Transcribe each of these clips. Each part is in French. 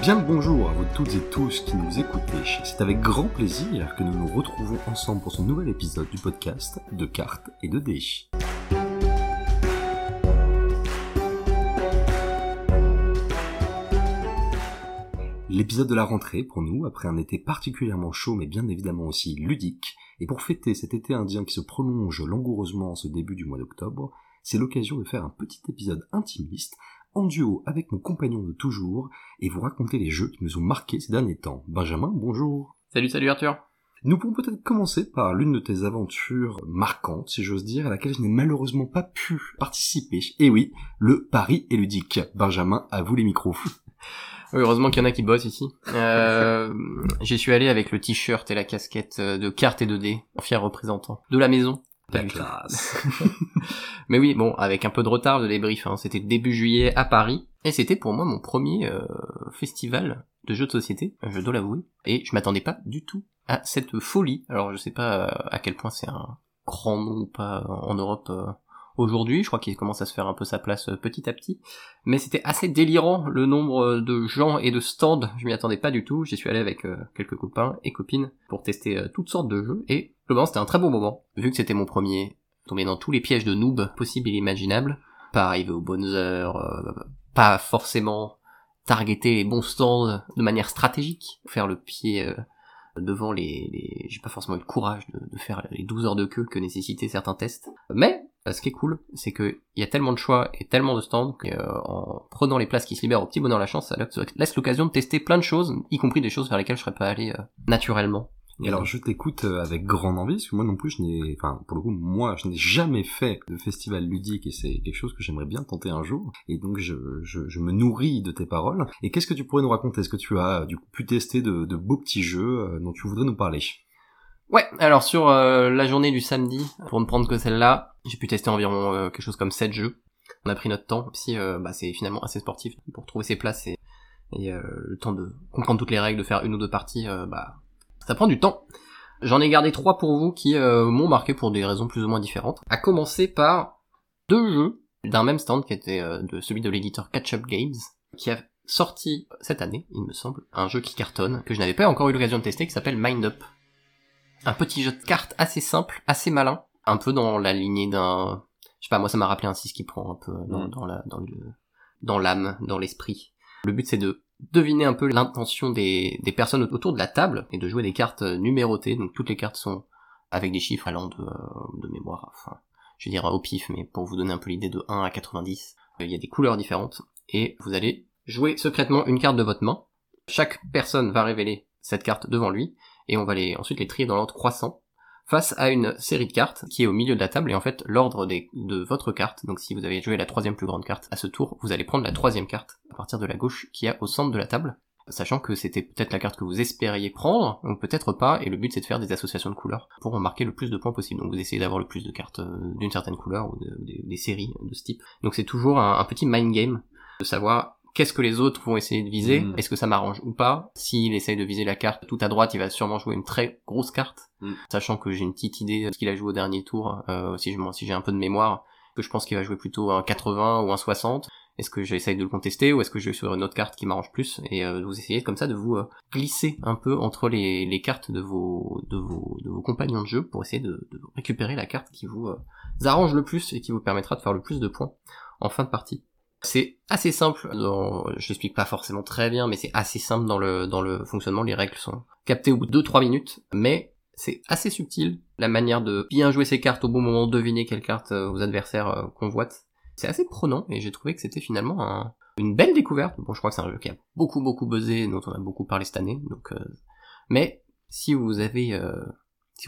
Bien le bonjour à vous toutes et tous qui nous écoutez, c'est avec grand plaisir que nous nous retrouvons ensemble pour ce nouvel épisode du podcast de cartes et de dés. L'épisode de la rentrée pour nous, après un été particulièrement chaud mais bien évidemment aussi ludique, et pour fêter cet été indien qui se prolonge langoureusement en ce début du mois d'octobre, c'est l'occasion de faire un petit épisode intimiste, en duo avec mon compagnon de toujours, et vous raconter les jeux qui nous ont marqués ces derniers temps. Benjamin, bonjour. Salut Arthur. Nous pouvons peut-être commencer par l'une de tes aventures marquantes, si j'ose dire, à laquelle je n'ai malheureusement pas pu participer. Et oui, le pari est ludique. Benjamin, à vous les micros. Oui, heureusement qu'il y en a qui bossent ici. J'y suis allé avec le t-shirt et la casquette de cartes et de dés, fier représentant de la maison. La classe. Mais oui, bon, avec un peu de retard de débrief, hein. C'était début juillet à Paris, et c'était pour moi mon premier festival de jeux de société, je dois l'avouer, et je m'attendais pas du tout à cette folie. Alors je sais pas à quel point c'est un grand nom ou pas en Europe aujourd'hui, je crois qu'il commence à se faire un peu sa place petit à petit, mais c'était assez délirant le nombre de gens et de stands, je m'y attendais pas du tout, j'y suis allé avec quelques copains et copines pour tester toutes sortes de jeux, et c'était un très bon moment, vu que c'était mon premier, tombé dans tous les pièges de noob possibles et imaginables, pas arriver aux bonnes heures, pas forcément targeter les bons stands de manière stratégique, faire le pied devant les... J'ai pas forcément eu le courage de faire les 12 heures de queue que nécessitaient certains tests, mais ce qui est cool, c'est qu'il y a tellement de choix et tellement de stands qu'en prenant les places qui se libèrent au petit bonheur la chance, ça laisse l'occasion de tester plein de choses, y compris des choses vers lesquelles je serais pas allé naturellement. Et alors je t'écoute avec grande envie, parce que moi non plus je n'ai jamais fait de festival ludique, et c'est quelque chose que j'aimerais bien tenter un jour, et donc je me nourris de tes paroles. Et qu'est-ce que tu pourrais nous raconter? Est-ce que tu as du coup pu tester de beaux petits jeux dont tu voudrais nous parler? Ouais, alors sur la journée du samedi, pour ne prendre que celle-là, j'ai pu tester environ quelque chose comme 7 jeux. On a pris notre temps, si c'est finalement assez sportif pour trouver ses places et le temps de comprendre toutes les règles, de faire une ou deux parties, ça prend du temps. J'en ai gardé 3 pour vous qui m'ont marqué pour des raisons plus ou moins différentes. À commencer par 2 jeux d'un même stand qui était celui de l'éditeur Catch Up Games, qui a sorti cette année, il me semble, un jeu qui cartonne, que je n'avais pas encore eu l'occasion de tester, qui s'appelle Mind Up. Un petit jeu de cartes assez simple, assez malin, un peu dans la lignée d'un... Je sais pas, moi ça m'a rappelé un 6 qui prend un peu dans l'âme, dans l'esprit. Le but c'est de deviner un peu l'intention des personnes autour de la table et de jouer des cartes numérotées. Donc toutes les cartes sont avec des chiffres allant de mémoire, enfin je vais dire au pif, mais pour vous donner un peu l'idée, de 1 à 90. Il y a des couleurs différentes et vous allez jouer secrètement une carte de votre main. Chaque personne va révéler cette carte devant lui et on va ensuite les trier dans l'ordre croissant face à une série de cartes qui est au milieu de la table, et en fait l'ordre de votre carte, donc si vous avez joué la 3e plus grande carte à ce tour, vous allez prendre la 3e carte à partir de la gauche qu'il y a au centre de la table, sachant que c'était peut-être la carte que vous espériez prendre, ou peut-être pas, et le but c'est de faire des associations de couleurs pour marquer le plus de points possible, donc vous essayez d'avoir le plus de cartes d'une certaine couleur, ou des séries de ce type. Donc c'est toujours un petit mind game, de savoir... Qu'est-ce que les autres vont essayer de viser? Est-ce que ça m'arrange ou pas? S'il essaye de viser la carte tout à droite, il va sûrement jouer une très grosse carte, sachant que j'ai une petite idée de ce qu'il a joué au dernier tour, si j'ai un peu de mémoire, que je pense qu'il va jouer plutôt un 80 ou un 60. Est-ce que j'essaye de le contester ou est-ce que je vais sur une autre carte qui m'arrange plus? Et vous essayez comme ça de vous glisser un peu entre les cartes de vos compagnons de jeu pour essayer de récupérer la carte qui vous arrange le plus et qui vous permettra de faire le plus de points en fin de partie. C'est assez simple, je l'explique pas forcément très bien, mais c'est assez simple dans le fonctionnement, les règles sont captées au bout de 2-3 minutes, mais c'est assez subtil, la manière de bien jouer ses cartes au bon moment, deviner quelles cartes vos adversaires convoitent, c'est assez prenant, et j'ai trouvé que c'était finalement une belle découverte. Bon, je crois que c'est un jeu qui a beaucoup buzzé, dont on a beaucoup parlé cette année, donc mais si vous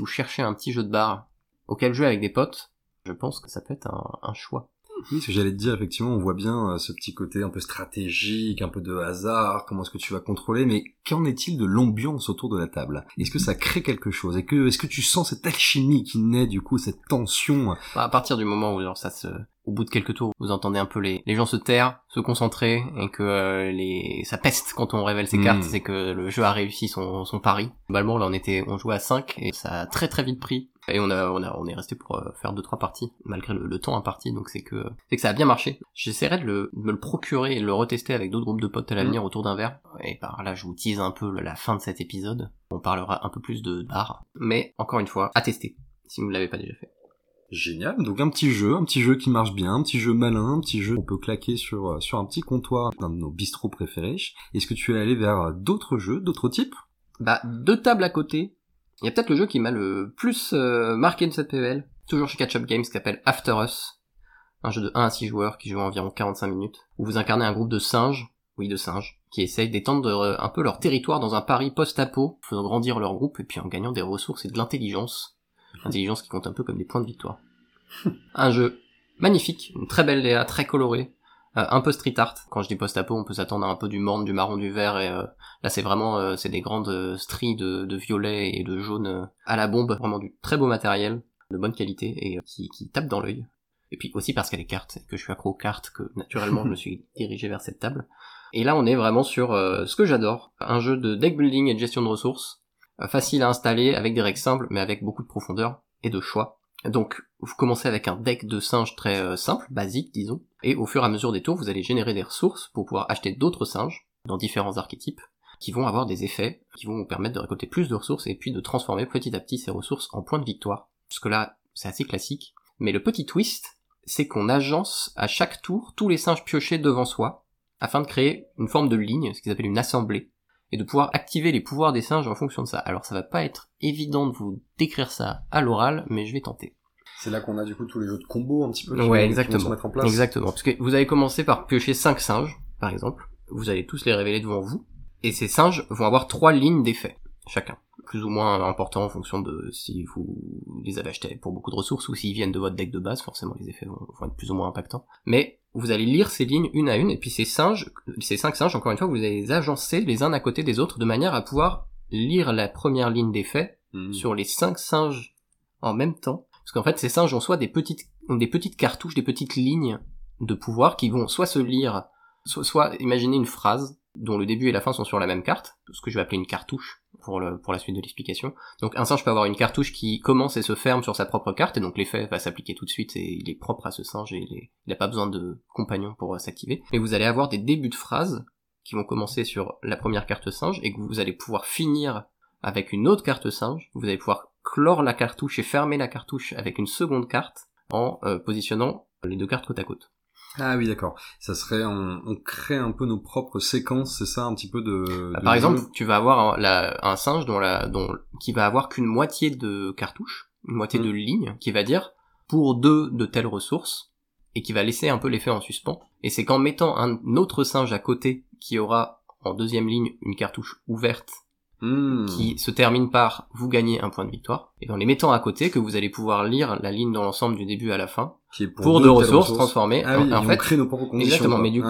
cherchez un petit jeu de bar auquel jouer avec des potes, je pense que ça peut être un choix. Oui, ce que j'allais te dire, effectivement, on voit bien ce petit côté un peu stratégique, un peu de hasard, comment est-ce que tu vas contrôler, mais qu'en est-il de l'ambiance autour de la table? Est-ce que ça crée quelque chose? Est-ce que tu sens cette alchimie qui naît, du coup, cette tension? À partir du moment où, au bout de quelques tours, vous entendez un peu les gens se taire, se concentrer, et que ça peste quand on révèle ses cartes, c'est que le jeu a réussi son pari. Globalement, là, on jouait à 5, et ça a très très vite pris Et on est resté pour faire 2-3 parties, malgré le temps imparti, donc c'est que ça a bien marché. J'essaierai de me le procurer et de le retester avec d'autres groupes de potes à l'avenir autour d'un verre. Et par là, je vous tease un peu la fin de cet épisode. On parlera un peu plus de bar, mais encore une fois, à tester, si vous ne l'avez pas déjà fait. Génial, donc un petit jeu qui marche bien, un petit jeu malin, un petit jeu qu'on peut claquer sur un petit comptoir d'un de nos bistrots préférés. Est-ce que tu es allé vers d'autres jeux, d'autres types ? Bah, deux tables à côté, il y a peut-être le jeu qui m'a le plus marqué de cette PVL, toujours chez Catch Up Games, qui s'appelle After Us, un jeu de 1 à 6 joueurs qui joue environ 45 minutes, où vous incarnez un groupe de singes, qui essayent d'étendre un peu leur territoire dans un pari post-apo, faisant grandir leur groupe et puis en gagnant des ressources et de l'intelligence. Intelligence qui compte un peu comme des points de victoire. Un jeu magnifique, une très belle DA, très colorée, un peu street art. Quand je dis post-apo, on peut s'attendre à un peu du morne, du marron, du vert, et là c'est vraiment c'est des grandes stries de violet et de jaune à la bombe, vraiment du très beau matériel, de bonne qualité, et qui tape dans l'œil. Et puis aussi parce qu'elle est carte, que je suis accro aux cartes, que naturellement je me suis dirigé vers cette table. Et là on est vraiment sur ce que j'adore, un jeu de deck building et de gestion de ressources, facile à installer, avec des règles simples, mais avec beaucoup de profondeur et de choix. Donc, vous commencez avec un deck de singes très simple, basique, disons, et au fur et à mesure des tours, vous allez générer des ressources pour pouvoir acheter d'autres singes, dans différents archétypes, qui vont avoir des effets, qui vont vous permettre de récolter plus de ressources, et puis de transformer petit à petit ces ressources en points de victoire. Parce que là, c'est assez classique. Mais le petit twist, c'est qu'on agence à chaque tour tous les singes piochés devant soi, afin de créer une forme de ligne, ce qu'ils appellent une assemblée, et de pouvoir activer les pouvoirs des singes en fonction de ça. Alors ça va pas être évident de vous décrire ça à l'oral, mais je vais tenter. C'est là qu'on a du coup tous les jeux de combo un petit peu. Ouais, exactement. Qui vont se mettre en place. Exactement, parce que vous allez commencer par piocher 5 singes, par exemple. Vous allez tous les révéler devant vous, et ces singes vont avoir 3 lignes d'effet, chacun. Plus ou moins important en fonction de si vous les avez achetés pour beaucoup de ressources, ou s'ils viennent de votre deck de base, forcément les effets vont être plus ou moins impactants. Mais vous allez lire ces lignes une à une, et puis ces 5 singes, encore une fois, vous allez les agencer les uns à côté des autres, de manière à pouvoir lire la première ligne d'effet sur les 5 singes en même temps. Parce qu'en fait, ces singes ont soit des petites cartouches, des petites lignes de pouvoir qui vont soit se lire, soit imaginer une phrase dont le début et la fin sont sur la même carte, ce que je vais appeler une cartouche pour la suite de l'explication. Donc un singe peut avoir une cartouche qui commence et se ferme sur sa propre carte, et donc l'effet va s'appliquer tout de suite, et il est propre à ce singe, et il n'a pas besoin de compagnon pour s'activer. Mais vous allez avoir des débuts de phrases qui vont commencer sur la première carte singe, et que vous allez pouvoir finir avec une autre carte singe. Vous allez pouvoir clore la cartouche et fermer la cartouche avec une seconde carte, en positionnant les deux cartes côte à côte. Ah oui, d'accord. Ça serait, on crée un peu nos propres séquences, c'est ça, un petit peu de par exemple, jeu. Tu vas avoir un singe qui va avoir qu'une moitié de cartouche, une moitié de ligne, qui va dire pour 2 de telles ressources, et qui va laisser un peu l'effet en suspens. Et c'est qu'en mettant un autre singe à côté, qui aura en deuxième ligne une cartouche ouverte, qui se termine par vous gagnez un point de victoire, et en les mettant à côté que vous allez pouvoir lire la ligne dans l'ensemble du début à la fin, qui est pour deux ressources transformées. Ah oui, en fait, on crée nos propres conditions. Exactement, quoi. Mais du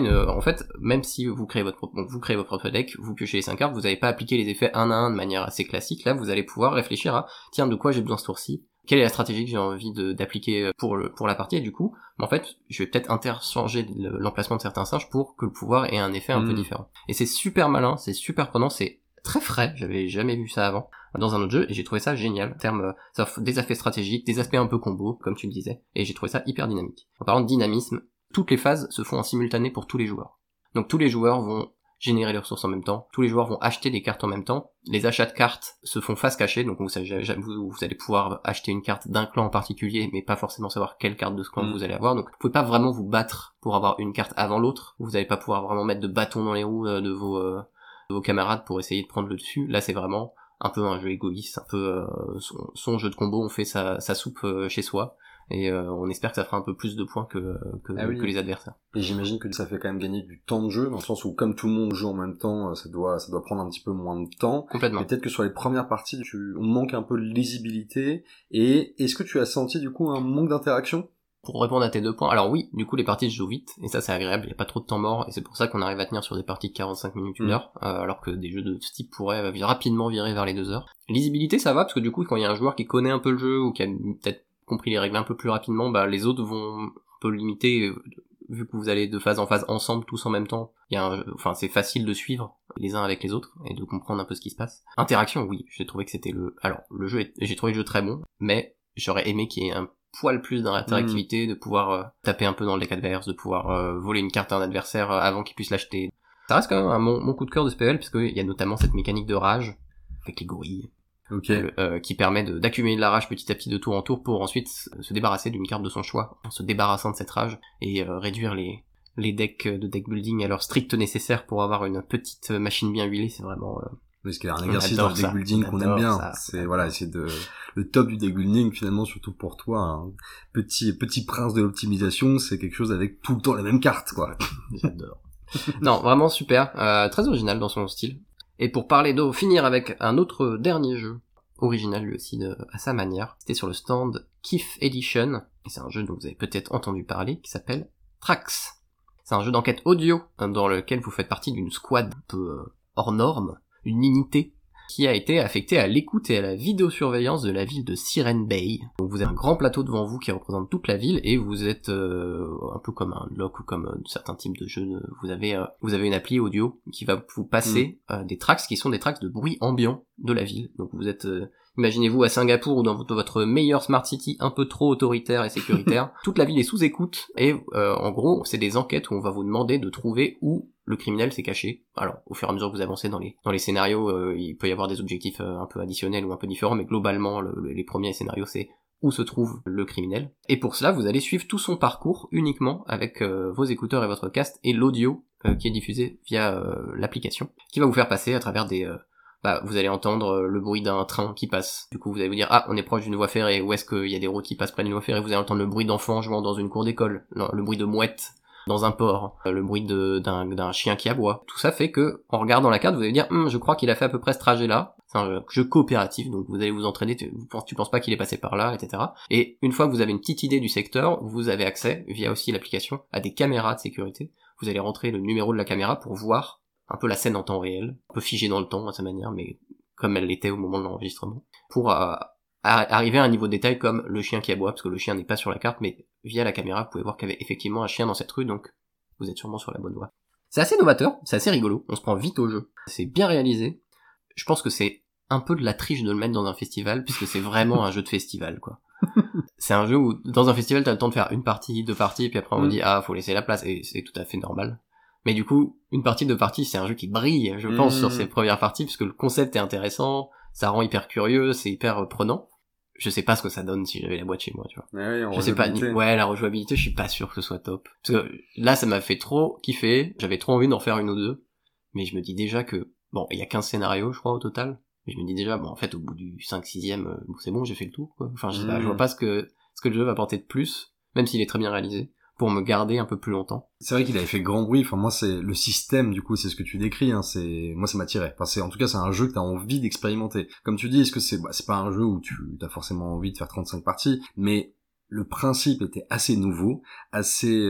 coup, en fait, même si vous créez votre propre deck, vous piochez les 5 cartes, vous n'avez pas appliqué les effets un à un de manière assez classique. Là, vous allez pouvoir réfléchir à tiens, de quoi j'ai besoin ce tour-ci, quelle est la stratégie que j'ai envie d'appliquer pour la partie, et du coup, en fait, je vais peut-être interchanger l'emplacement de certains singes pour que le pouvoir ait un effet un peu différent. Et c'est super malin, c'est super prenant, c'est très frais, j'avais jamais vu ça avant dans un autre jeu, et j'ai trouvé ça génial, en termes des aspects stratégiques, des aspects un peu combo, comme tu le disais, et j'ai trouvé ça hyper dynamique. En parlant de dynamisme, toutes les phases se font en simultané pour tous les joueurs. Donc tous les joueurs vont générer les ressources en même temps, tous les joueurs vont acheter des cartes en même temps, les achats de cartes se font face cachée, donc vous allez pouvoir acheter une carte d'un clan en particulier, mais pas forcément savoir quelle carte de ce clan vous allez avoir, donc vous pouvez pas vraiment vous battre pour avoir une carte avant l'autre, vous allez pas pouvoir vraiment mettre de bâton dans les roues de vos camarades pour essayer de prendre le dessus. Là c'est vraiment un peu un jeu égoïste, un peu son jeu de combo, on fait sa soupe chez soi, et on espère que ça fera un peu plus de points que les adversaires. Et j'imagine que ça fait quand même gagner du temps de jeu, dans le sens où comme tout le monde joue en même temps, ça doit prendre un petit peu moins de temps. Complètement. Et peut-être que sur les premières parties, on manque un peu de lisibilité, et est-ce que tu as senti du coup un manque d'interaction ? Pour répondre à tes 2 points, alors oui, du coup les parties se jouent vite, et ça c'est agréable, il y a pas trop de temps mort, et c'est pour ça qu'on arrive à tenir sur des parties de 45 minutes, 1 heure, alors que des jeux de ce type pourraient rapidement virer vers les 2 heures. Lisibilité ça va, parce que du coup quand il y a un joueur qui connaît un peu le jeu, ou qui a peut-être compris les règles un peu plus rapidement, bah les autres vont un peu limiter, vu que vous allez de phase en phase ensemble, tous en même temps, il y a un, enfin, c'est facile de suivre les uns avec les autres et de comprendre un peu ce qui se passe. Interaction, oui, j'ai trouvé que c'était le... Alors, le jeu est... j'ai trouvé le jeu très bon, mais j'aurais aimé qu'il y ait un poil plus d'interactivité, de pouvoir taper un peu dans le deck adverse, de pouvoir voler une carte à un adversaire avant qu'il puisse l'acheter. Ça reste quand même mon coup de cœur de ce PL, parce qu'il y a notamment cette mécanique de rage avec les gorilles. Okay. Qui permet d'accumuler de la rage petit à petit de tour en tour pour ensuite se débarrasser d'une carte de son choix en se débarrassant de cette rage et réduire les decks de deck building à leur strict nécessaire pour avoir une petite machine bien huilée. C'est vraiment parce qu'il y a un exercice dans le deck building qu'on aime bien, ça. C'est voilà, c'est le top du deck building finalement, surtout pour toi, hein. Petit prince de l'optimisation, c'est quelque chose avec tout le temps la même carte, quoi. J'adore. Non, vraiment super, très original dans son style. Et pour parler d'eau, finir avec un autre dernier jeu, original lui aussi à sa manière. C'était sur le stand Kiff Edition, et c'est un jeu dont vous avez peut-être entendu parler, qui s'appelle Trax. C'est un jeu d'enquête audio, dans lequel vous faites partie d'une squad un peu hors norme, une unité, qui a été affectée à l'écoute et à la vidéosurveillance de la ville de Siren Bay. Donc vous avez un grand plateau devant vous qui représente toute la ville, et vous êtes un peu comme un lock ou comme certains types de jeux, vous avez une appli audio qui va vous passer des tracks qui sont des tracks de bruit ambiant de la ville. Donc vous êtes, imaginez-vous à Singapour ou dans votre meilleure smart city un peu trop autoritaire et sécuritaire, toute la ville est sous écoute, et en gros c'est des enquêtes où on va vous demander de trouver où le criminel s'est caché. Alors, au fur et à mesure que vous avancez dans les scénarios, il peut y avoir des objectifs un peu additionnels ou un peu différents, mais globalement, les premiers scénarios, c'est où se trouve le criminel. Et pour cela, vous allez suivre tout son parcours uniquement avec vos écouteurs et votre cast, et l'audio qui est diffusé via l'application, qui va vous faire passer à travers des... vous allez entendre le bruit d'un train qui passe. Du coup, vous allez vous dire, on est proche d'une voie ferrée, où est-ce qu'il y a des routes qui passent près d'une voie ferrée. Vous allez entendre le bruit d'enfants jouant dans une cour d'école, le bruit de mouettes dans un port, le bruit d'un chien qui aboie. Tout ça fait que, en regardant la carte, vous allez dire, je crois qu'il a fait à peu près ce trajet-là. C'est un jeu coopératif, donc vous allez vous entraîner, tu penses pas qu'il est passé par là, etc. Et une fois que vous avez une petite idée du secteur, vous avez accès, via aussi l'application, à des caméras de sécurité. Vous allez rentrer le numéro de la caméra pour voir un peu la scène en temps réel, un peu figée dans le temps à sa manière, mais comme elle l'était au moment de l'enregistrement, pour arriver à un niveau de détail comme le chien qui aboie, parce que le chien n'est pas sur la carte, mais via la caméra, vous pouvez voir qu'il y avait effectivement un chien dans cette rue, donc vous êtes sûrement sur la bonne voie. C'est assez novateur, c'est assez rigolo, on se prend vite au jeu, c'est bien réalisé. Je pense que c'est un peu de la triche de le mettre dans un festival, puisque c'est vraiment un jeu de festival, quoi. C'est un jeu où, dans un festival, t'as le temps de faire une partie, deux parties, puis après on dit, faut laisser la place, et c'est tout à fait normal. Mais du coup, une partie, deux parties, c'est un jeu qui brille, je pense, sur ses premières parties, puisque le concept est intéressant, ça rend hyper curieux, c'est hyper prenant. Je sais pas ce que ça donne si j'avais la boîte chez moi, tu vois. Ouais, je sais pas, la rejouabilité, je suis pas sûr que ce soit top. Parce que là, ça m'a fait trop kiffer, j'avais trop envie d'en faire une ou deux, mais je me dis déjà que, il y a 15 scénarios, je crois, au total, mais je me dis déjà, en fait, au bout du 5-6ème, c'est bon, j'ai fait le tour, quoi. Enfin, je sais pas, je vois pas ce que le jeu va apporter de plus, même s'il est très bien réalisé, pour me garder un peu plus longtemps. C'est vrai qu'il avait fait grand bruit, moi c'est le système, du coup c'est ce que tu décris, moi ça m'attirait, en tout cas c'est un jeu que t'as envie d'expérimenter. Comme tu dis, est-ce que c'est pas un jeu où tu t'as forcément envie de faire 35 parties, mais le principe était assez nouveau, assez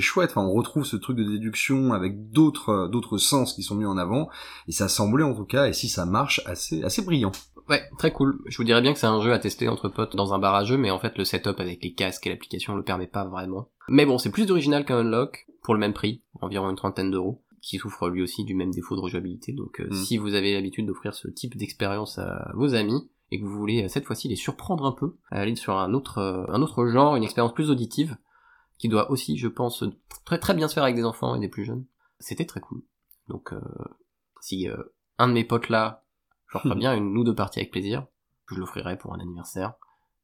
chouette, on retrouve ce truc de déduction avec d'autres sens qui sont mis en avant, et ça semblait en tout cas, et si ça marche, assez brillant. Ouais, très cool. Je vous dirais bien que c'est un jeu à tester entre potes dans un bar à jeu, mais en fait le setup avec les casques et l'application le permet pas vraiment. Mais bon, c'est plus original qu'un Unlock, pour le même prix, environ une 30aine d'euros, qui souffre lui aussi du même défaut de rejouabilité, donc si vous avez l'habitude d'offrir ce type d'expérience à vos amis, et que vous voulez cette fois-ci les surprendre un peu, à aller sur un autre genre, une expérience plus auditive, qui doit aussi, je pense, très très bien se faire avec des enfants et des plus jeunes. C'était très cool. Donc si un de mes potes là, je leur ferai bien une ou deux parties avec plaisir, je l'offrirai pour un anniversaire,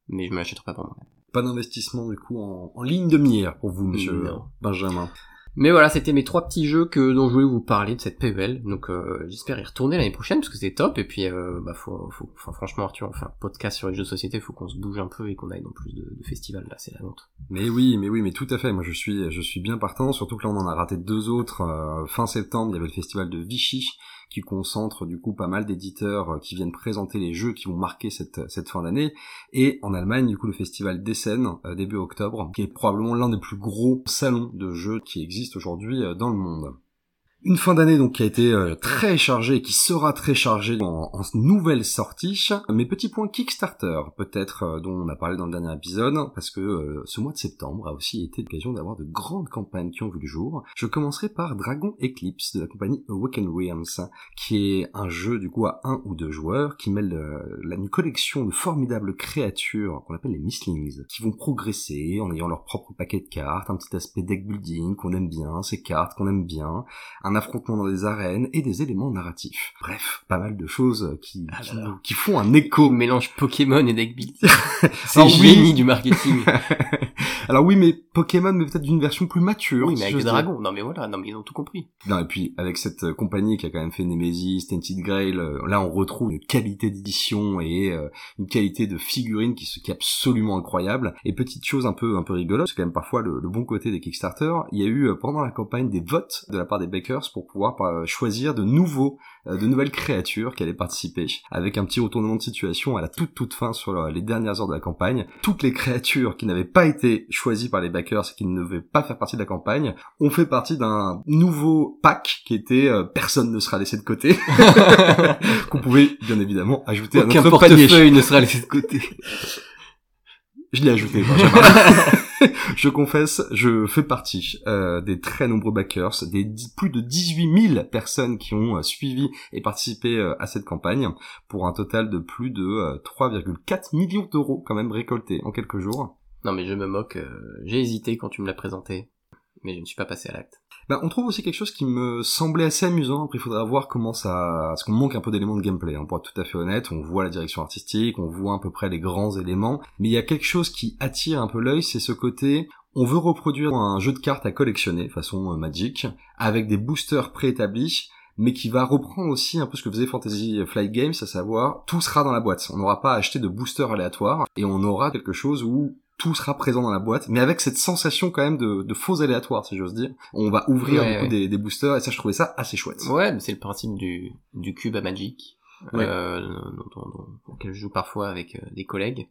mais je me l'achèterai pas pour moi-même. Pas d'investissement du coup en ligne de mire pour vous, monsieur Benjamin. Mais voilà, c'était mes 3 petits jeux dont je voulais vous parler de cette PEL, donc j'espère y retourner l'année prochaine, parce que c'est top, et puis franchement Arthur, on fait un podcast sur les jeux de société, faut qu'on se bouge un peu et qu'on aille dans plus de festivals, là c'est la honte. Mais oui, tout à fait, moi je suis bien partant, surtout que là on en a raté 2 autres, fin septembre il y avait le festival de Vichy, qui concentre du coup pas mal d'éditeurs qui viennent présenter les jeux qui vont marquer cette fin d'année, et en Allemagne du coup le festival d'Essen début octobre, qui est probablement l'un des plus gros salons de jeux qui existent aujourd'hui dans le monde. Une fin d'année donc qui a été très chargée et qui sera très chargée en nouvelles sorties. Mes petits points Kickstarter, peut-être, dont on a parlé dans le dernier épisode, parce que ce mois de septembre a aussi été l'occasion d'avoir de grandes campagnes qui ont vu le jour. Je commencerai par Dragon Eclipse de la compagnie Awakened Realms, qui est un jeu du coup à 1 ou 2 joueurs, qui mêle une collection de formidables créatures qu'on appelle les Mislings, qui vont progresser en ayant leur propre paquet de cartes, un petit aspect deck building qu'on aime bien, ces cartes qu'on aime bien, un affrontement dans des arènes et des éléments narratifs. Bref, pas mal de choses qui font un écho. Mélange Pokémon et deck building. C'est génie du marketing. Alors oui, mais Pokémon, mais peut-être d'une version plus mature. Oui, mais avec des dragons. Non, mais voilà. Non, mais ils ont tout compris. Non, et puis, avec cette compagnie qui a quand même fait Nemesis, Tainted Grail, là, on retrouve une qualité d'édition et une qualité de figurine qui est absolument incroyable. Et petite chose un peu rigolote, c'est quand même parfois le bon côté des Kickstarter. Il y a eu, pendant la campagne, des votes de la part des backers pour pouvoir choisir de nouvelles créatures qui allaient participer, avec un petit retournement de situation à la toute fin sur les dernières heures de la campagne. Toutes les créatures qui n'avaient pas été choisies par les backers et qui ne devaient pas faire partie de la campagne ont fait partie d'un nouveau pack qui était personne ne sera laissé de côté, qu'on pouvait bien évidemment ajouter à notre panier. Aucun portefeuille ne sera laissé de côté. Je l'ai ajouté, je confesse, je fais partie des très nombreux backers, plus de 18 000 personnes qui ont suivi et participé à cette campagne, pour un total de plus de 3,4 millions d'euros quand même récoltés en quelques jours. Non mais je me moque, j'ai hésité quand tu me l'as présenté, mais je ne suis pas passé à l'acte. Bah, on trouve aussi quelque chose qui me semblait assez amusant. Après, il faudra voir comment parce qu'on manque un peu d'éléments de gameplay, hein, pour être tout à fait honnête. On voit la direction artistique, on voit à peu près les grands éléments, mais il y a quelque chose qui attire un peu l'œil, c'est ce côté, on veut reproduire un jeu de cartes à collectionner, façon Magic, avec des boosters préétablis, mais qui va reprendre aussi un peu ce que faisait Fantasy Flight Games, à savoir, tout sera dans la boîte. On n'aura pas à acheter de boosters aléatoires, et on aura quelque chose où tout sera présent dans la boîte, mais avec cette sensation quand même de faux aléatoires, si j'ose dire. On va ouvrir beaucoup des boosters, et ça, je trouvais ça assez chouette. Ouais, mais c'est le principe du cube à Magic, ouais. Auquel je joue parfois avec des collègues,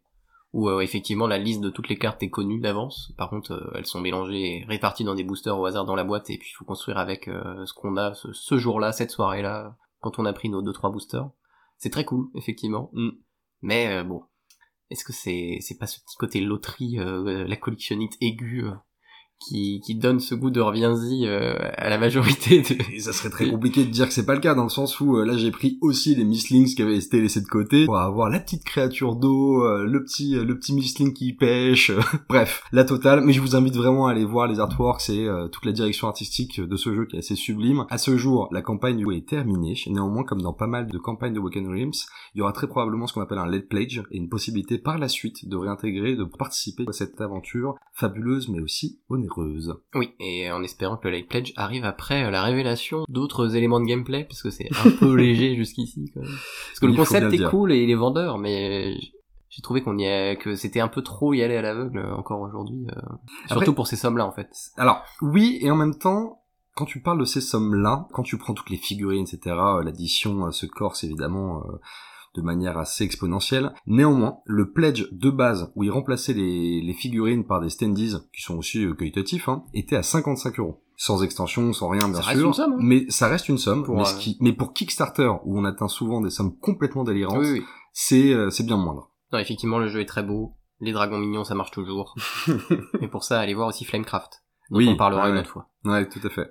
où effectivement la liste de toutes les cartes est connue d'avance. Par contre, elles sont mélangées et réparties dans des boosters au hasard dans la boîte, et puis il faut construire avec ce qu'on a ce jour-là, cette soirée-là, quand on a pris nos 2-3 boosters. C'est très cool, effectivement. Mm. Mais bon... Est-ce que c'est pas ce petit côté loterie, la collectionnite aiguë, qui donne ce goût de reviens-y à la majorité Et ça serait très compliqué de dire que c'est pas le cas, dans le ssens où là j'ai pris aussi les Mislings qui avaient été laissés de côté pour avoir la petite créature d'eau, le petit Misling qui pêche, bref, la totale. Mais je vous invite vraiment à aller voir les artworks et toute la direction artistique de ce jeu qui est assez sublime. À ce jour, la campagne est terminée. Néanmoins, comme dans pas mal de campagnes de Awakened Realms, il y aura très probablement ce qu'on appelle un late pledge et une possibilité par la suite de réintégrer, de participer à cette aventure fabuleuse mais aussi onéreuse. Oui, et en espérant que le Light Pledge arrive après la révélation d'autres éléments de gameplay, parce que c'est un peu léger jusqu'ici, quand même. Parce que le concept est cool et il est vendeur, mais j'ai trouvé que c'était un peu trop y aller à l'aveugle encore aujourd'hui, surtout pour ces sommes-là en fait. Alors, oui, et en même temps... Quand tu parles de ces sommes-là, quand tu prends toutes les figurines, etc., l'addition se corse évidemment de manière assez exponentielle. Néanmoins, le pledge de base, où il remplaçait les figurines par des standees, qui sont aussi qualitatifs, hein, était à 55€. Sans extension, sans rien, bien sûr. Somme, hein. Mais ça reste une somme. Mais pour Kickstarter, où on atteint souvent des sommes complètement délirantes, oui. C'est bien moindre. Non, effectivement, le jeu est très beau. Les dragons mignons, ça marche toujours. Et pour ça, allez voir aussi Flamecraft. Oui, on parlera une autre fois. Ouais, tout à fait.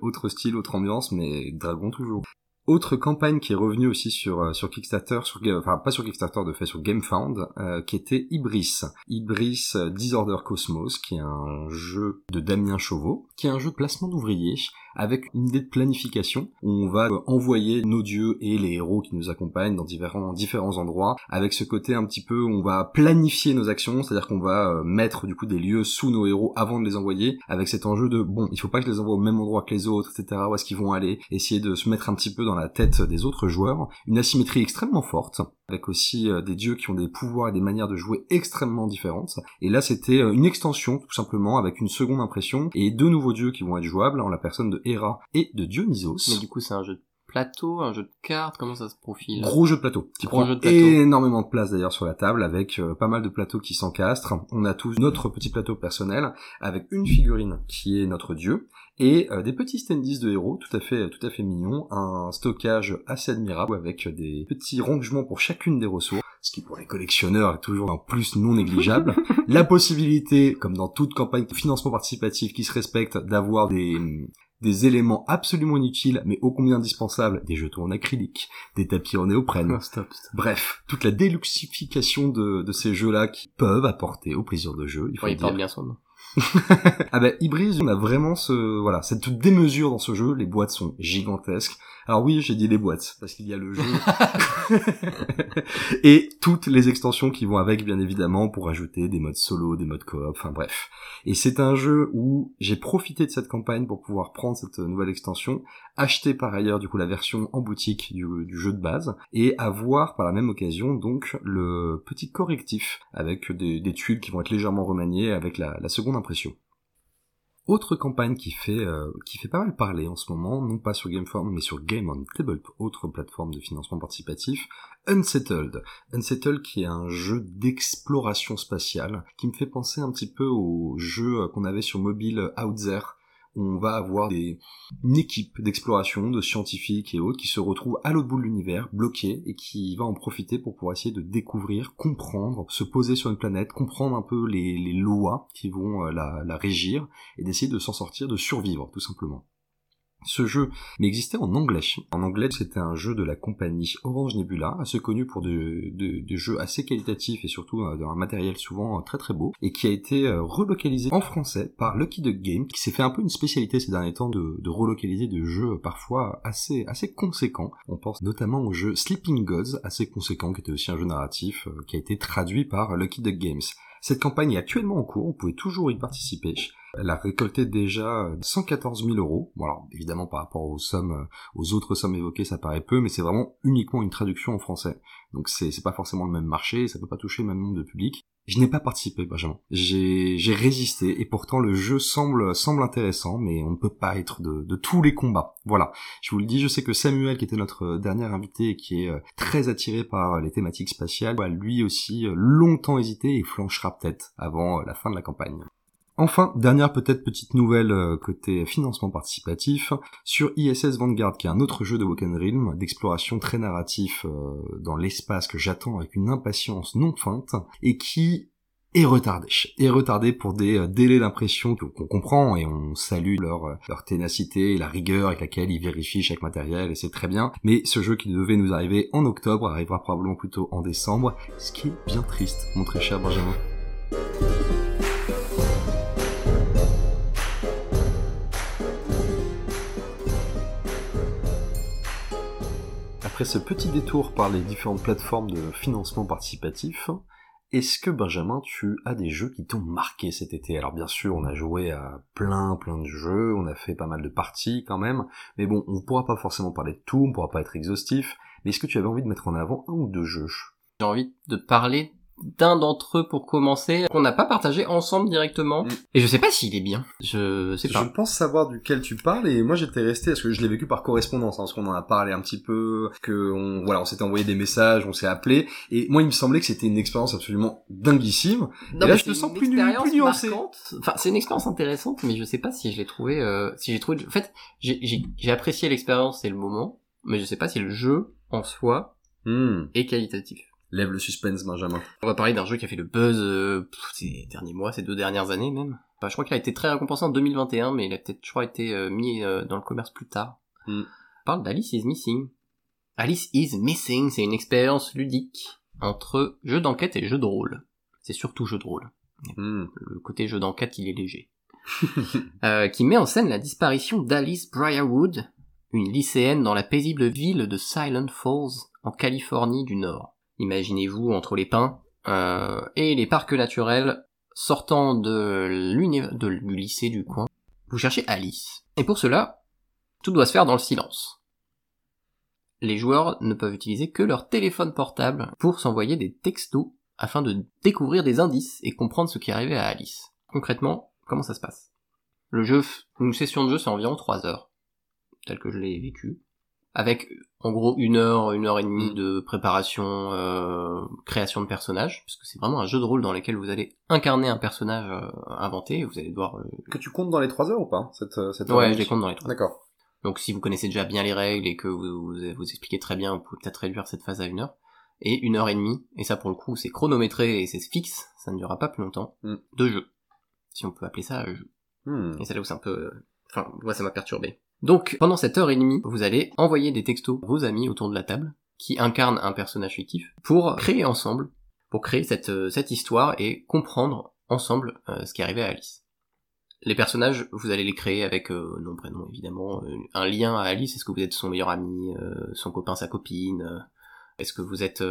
Autre style, autre ambiance, mais dragon toujours. Autre campagne qui est revenue aussi sur Kickstarter, pas sur Kickstarter de fait, sur GameFound, qui était Hybris Disorder Cosmos, qui est un jeu de Damien Chauveau, qui est un jeu de placement d'ouvriers, avec une idée de planification, où on va envoyer nos dieux et les héros qui nous accompagnent dans différents endroits, avec ce côté un petit peu, on va planifier nos actions, c'est-à-dire qu'on va mettre du coup des lieux sous nos héros avant de les envoyer, avec cet enjeu de, bon, il faut pas que je les envoie au même endroit que les autres, etc., où est-ce qu'ils vont aller, essayer de se mettre un petit peu dans la tête des autres joueurs, une asymétrie extrêmement forte, avec aussi des dieux qui ont des pouvoirs et des manières de jouer extrêmement différentes, et là c'était une extension, tout simplement, avec une seconde impression, et 2 nouveaux dieux qui vont être jouables, en la personne de Hera et de Dionysos. Mais du coup, c'est un jeu de plateau, un jeu de cartes, comment ça se profile? Gros jeu de plateau, qui prend énormément de place d'ailleurs sur la table, avec pas mal de plateaux qui s'encastrent. On a tous notre petit plateau personnel, avec une figurine qui est notre dieu, et des petits standees de héros, tout à fait mignons, un stockage assez admirable, avec des petits rongements pour chacune des ressources, ce qui pour les collectionneurs est toujours un plus non négligeable. La possibilité, comme dans toute campagne de financement participatif qui se respecte, d'avoir des éléments absolument inutiles, mais ô combien indispensables, des jetons en acrylique, des tapis en néoprène. Oh, stop. Bref, toute la déluxification de ces jeux-là qui peuvent apporter au plaisir de jeu. Il faut dire. Parle bien son nom. Ah ben, Hybris, on a vraiment cette toute démesure dans ce jeu. Les boîtes sont gigantesques. Alors oui, j'ai dit les boîtes, parce qu'il y a le jeu. Et toutes les extensions qui vont avec, bien évidemment, pour ajouter des modes solo, des modes coop, enfin bref. Et c'est un jeu où j'ai profité de cette campagne pour pouvoir prendre cette nouvelle extension, acheter par ailleurs, du coup, la version en boutique du jeu de base, et avoir, par la même occasion, donc, le petit correctif, avec des tuiles qui vont être légèrement remaniées, avec la seconde impression. Autre campagne qui fait pas mal parler en ce moment, non pas sur GameFound, mais sur Game on Table, autre plateforme de financement participatif, Unsettled. Unsettled qui est un jeu d'exploration spatiale, qui me fait penser un petit peu au jeu qu'on avait sur mobile Out There, où on va avoir une équipe d'exploration, de scientifiques et autres, qui se retrouvent à l'autre bout de l'univers, bloqués, et qui va en profiter pour pouvoir essayer de découvrir, comprendre, se poser sur une planète, comprendre un peu les lois qui vont la régir, et d'essayer de s'en sortir, de survivre, tout simplement. Ce jeu existait en anglais. En anglais, c'était un jeu de la compagnie Orange Nebula, assez connu pour des jeux assez qualitatifs et surtout un matériel souvent très très beau, et qui a été relocalisé en français par Lucky Duck Games, qui s'est fait un peu une spécialité ces derniers temps de relocaliser des jeux parfois assez conséquents. On pense notamment au jeu Sleeping Gods, assez conséquent, qui était aussi un jeu narratif, qui a été traduit par Lucky Duck Games. Cette campagne est actuellement en cours, vous pouvez toujours y participer. Elle a récolté déjà 114 000 €. Bon alors, évidemment, par rapport aux autres sommes évoquées, ça paraît peu, mais c'est vraiment uniquement une traduction en français. Donc c'est pas forcément le même marché, ça peut pas toucher le même nombre de public. Je n'ai pas participé, Benjamin. J'ai résisté, et pourtant le jeu semble intéressant, mais on ne peut pas être de tous les combats. Voilà. Je vous le dis, je sais que Samuel, qui était notre dernier invité et qui est très attiré par les thématiques spatiales, a lui aussi longtemps hésité et flanchera peut-être avant la fin de la campagne. Enfin, dernière peut-être petite nouvelle côté financement participatif, sur ISS Vanguard, qui est un autre jeu de Awakened Realms, d'exploration très narratif dans l'espace, que j'attends avec une impatience non feinte, et qui est retardé pour des délais d'impression qu'on comprend, et on salue leur ténacité et la rigueur avec laquelle ils vérifient chaque matériel, et c'est très bien, mais ce jeu qui devait nous arriver en octobre arrivera probablement plutôt en décembre, ce qui est bien triste, mon très cher Benjamin. Après ce petit détour par les différentes plateformes de financement participatif, est-ce que, Benjamin, tu as des jeux qui t'ont marqué cet été? Alors bien sûr, on a joué à plein de jeux, on a fait pas mal de parties quand même, mais bon, on pourra pas forcément parler de tout, on pourra pas être exhaustif, mais est-ce que tu avais envie de mettre en avant un ou deux jeux? J'ai envie de parler d'un d'entre eux pour commencer, qu'on n'a pas partagé ensemble directement, et je sais pas s'il est bien. Je sais pas. Je pense savoir duquel tu parles, et moi j'étais resté, parce que je l'ai vécu par correspondance, parce qu'on en a parlé un petit peu, on s'était envoyé des messages, on s'est appelé, et moi il me semblait que c'était une expérience absolument dinguissime. Non, et là je te sens plus nuancé. Enfin, c'est une expérience intéressante, mais je sais pas si je l'ai trouvé, en fait, j'ai apprécié l'expérience et le moment, mais je sais pas si le jeu, en soi, est qualitatif. Lève le suspense, Benjamin. On va parler d'un jeu qui a fait le buzz ces derniers mois, ces 2 dernières années même. Enfin, je crois qu'il a été très récompensé en 2021, mais il a peut-être, je crois, été mis dans le commerce plus tard. On parle d'Alice is Missing. Alice is Missing, c'est une expérience ludique entre jeu d'enquête et jeu de rôle. C'est surtout jeu de rôle. Le côté jeu d'enquête, il est léger. Qui met en scène la disparition d'Alice Briarwood, une lycéenne dans la paisible ville de Silent Falls, en Californie du Nord. Imaginez-vous entre les pins et les parcs naturels, sortant du lycée du coin. Vous cherchez Alice. Et pour cela, tout doit se faire dans le silence. Les joueurs ne peuvent utiliser que leur téléphone portable pour s'envoyer des textos afin de découvrir des indices et comprendre ce qui arrivait à Alice. Concrètement, comment ça se passe ? Une session de jeu, c'est environ 3 heures, telle que je l'ai vécue. avec en gros une heure et demie de préparation, création de personnages, parce que c'est vraiment un jeu de rôle dans lequel vous allez incarner un personnage inventé, vous allez devoir... Que tu comptes dans les 3 heures ou pas, cette heure? Ouais, je les compte dans les 3 heures. D'accord. Donc si vous connaissez déjà bien les règles et que vous expliquez très bien, vous pouvez peut-être réduire cette phase à 1 heure. Et 1 heure et demie, et ça pour le coup c'est chronométré et c'est fixe, ça ne durera pas plus longtemps, de jeu. Si on peut appeler ça un jeu. Et c'est là où c'est un peu... Enfin, moi ça m'a perturbé. Donc, pendant cette heure et demie, vous allez envoyer des textos à vos amis autour de la table, qui incarnent un personnage fictif, pour créer ensemble, pour créer cette histoire et comprendre ensemble ce qui arrivait à Alice. Les personnages, vous allez les créer avec nom, prénom, évidemment, un lien à Alice. Est-ce que vous êtes son meilleur ami, son copain, sa copine, est-ce que vous êtes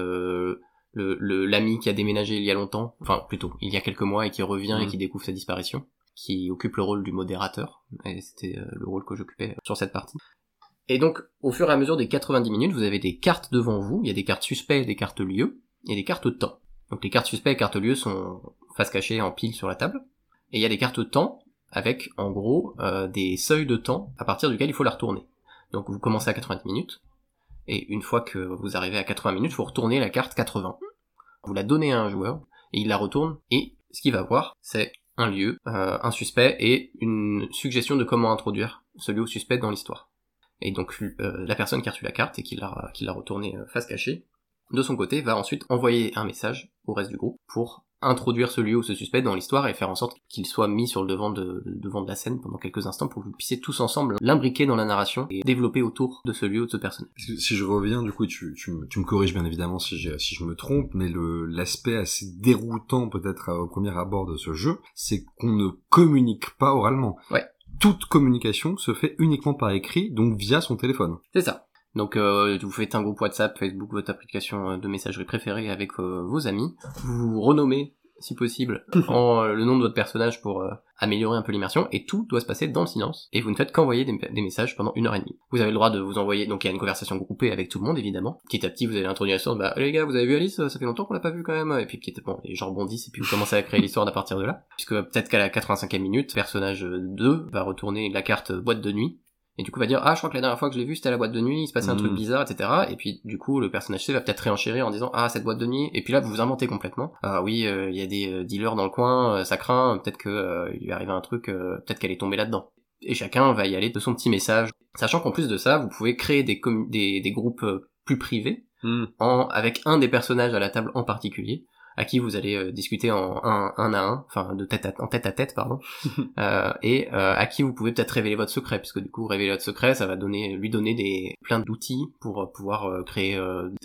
l'ami qui a déménagé il y a longtemps, enfin plutôt, il y a quelques mois et qui revient et qui découvre sa disparition, qui occupe le rôle du modérateur, et c'était le rôle que j'occupais sur cette partie. Et donc, au fur et à mesure des 90 minutes, vous avez des cartes devant vous, il y a des cartes suspects, des cartes lieux, et des cartes temps. Donc les cartes suspects et cartes lieux sont face cachée en pile sur la table, et il y a des cartes temps, avec en gros des seuils de temps à partir duquel il faut la retourner. Donc vous commencez à 90 minutes, et une fois que vous arrivez à 80 minutes, vous retournez la carte 80. Vous la donnez à un joueur, et il la retourne, et ce qu'il va voir, c'est un lieu, un suspect, et une suggestion de comment introduire ce lieu au suspect dans l'histoire. Et donc la personne qui a reçu la carte et qui l'a retournée face cachée, de son côté, va ensuite envoyer un message au reste du groupe pour introduire ce lieu ou ce suspect dans l'histoire et faire en sorte qu'il soit mis sur le devant de la scène pendant quelques instants pour que vous puissiez tous ensemble l'imbriquer dans la narration et développer autour de ce lieu ou de ce personnage. Si je reviens, du coup, tu me corriges bien évidemment si je me trompe, mais l'aspect assez déroutant peut-être au premier abord de ce jeu, c'est qu'on ne communique pas oralement. Ouais. Toute communication se fait uniquement par écrit, donc via son téléphone. C'est ça. Donc vous faites un groupe WhatsApp, Facebook, votre application de messagerie préférée avec vos amis. Vous vous renommez, si possible, en le nom de votre personnage pour améliorer un peu l'immersion. Et tout doit se passer dans le silence. Et vous ne faites qu'envoyer des messages pendant 1 heure et demie. Vous avez le droit de vous envoyer... Donc il y a une conversation groupée avec tout le monde, évidemment. Petit à petit, vous allez introduire l'histoire. Bah les gars, vous avez vu Alice? Ça fait longtemps qu'on l'a pas vu quand même. Et puis petit à petit, les gens rebondissent. Et puis vous commencez à créer l'histoire à partir de là. Puisque peut-être qu'à la 85e minute, personnage 2 va retourner la carte boîte de nuit. Et du coup, va dire, ah, je crois que la dernière fois que je l'ai vu, c'était à la boîte de nuit, il se passait un truc bizarre, etc. Et puis, du coup, le personnage C va peut-être réenchérir en disant, ah, cette boîte de nuit. Et puis là, vous vous inventez complètement. Ah oui, il y a des dealers dans le coin, ça craint, peut-être que il lui arrive un truc, peut-être qu'elle est tombée là-dedans. Et chacun va y aller de son petit message. Sachant qu'en plus de ça, vous pouvez créer des groupes plus privés, avec un des personnages à la table en particulier, à qui vous allez discuter en tête à tête, et à qui vous pouvez peut-être révéler votre secret, parce que du coup révéler votre secret, ça va lui donner plein d'outils pour pouvoir créer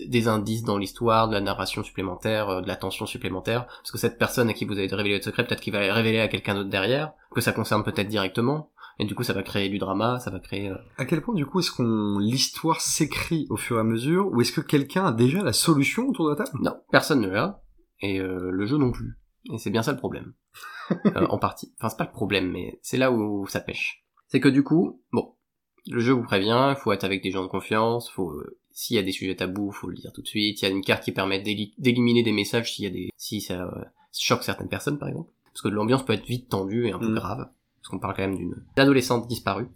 des indices dans l'histoire, de la narration supplémentaire, de la tension supplémentaire, parce que cette personne à qui vous avez révélé votre secret, peut-être qu'il va le révéler à quelqu'un d'autre derrière, que ça concerne peut-être directement. Et du coup, ça va créer du drama, ça va créer... À quel point, du coup, est-ce qu'on l'histoire s'écrit au fur et à mesure, ou est-ce que quelqu'un a déjà la solution autour de la table? Non, personne ne l'a. Et le jeu non plus. Et c'est bien ça le problème. En partie. Enfin, c'est pas le problème, mais c'est là où ça pêche. C'est que du coup, bon, le jeu vous prévient, faut être avec des gens de confiance, faut s'il y a des sujets tabous, faut le dire tout de suite, il y a une carte qui permet d'éliminer des messages si ça choque certaines personnes, par exemple. Parce que l'ambiance peut être vite tendue et un peu grave, parce qu'on parle quand même d'une adolescente disparue.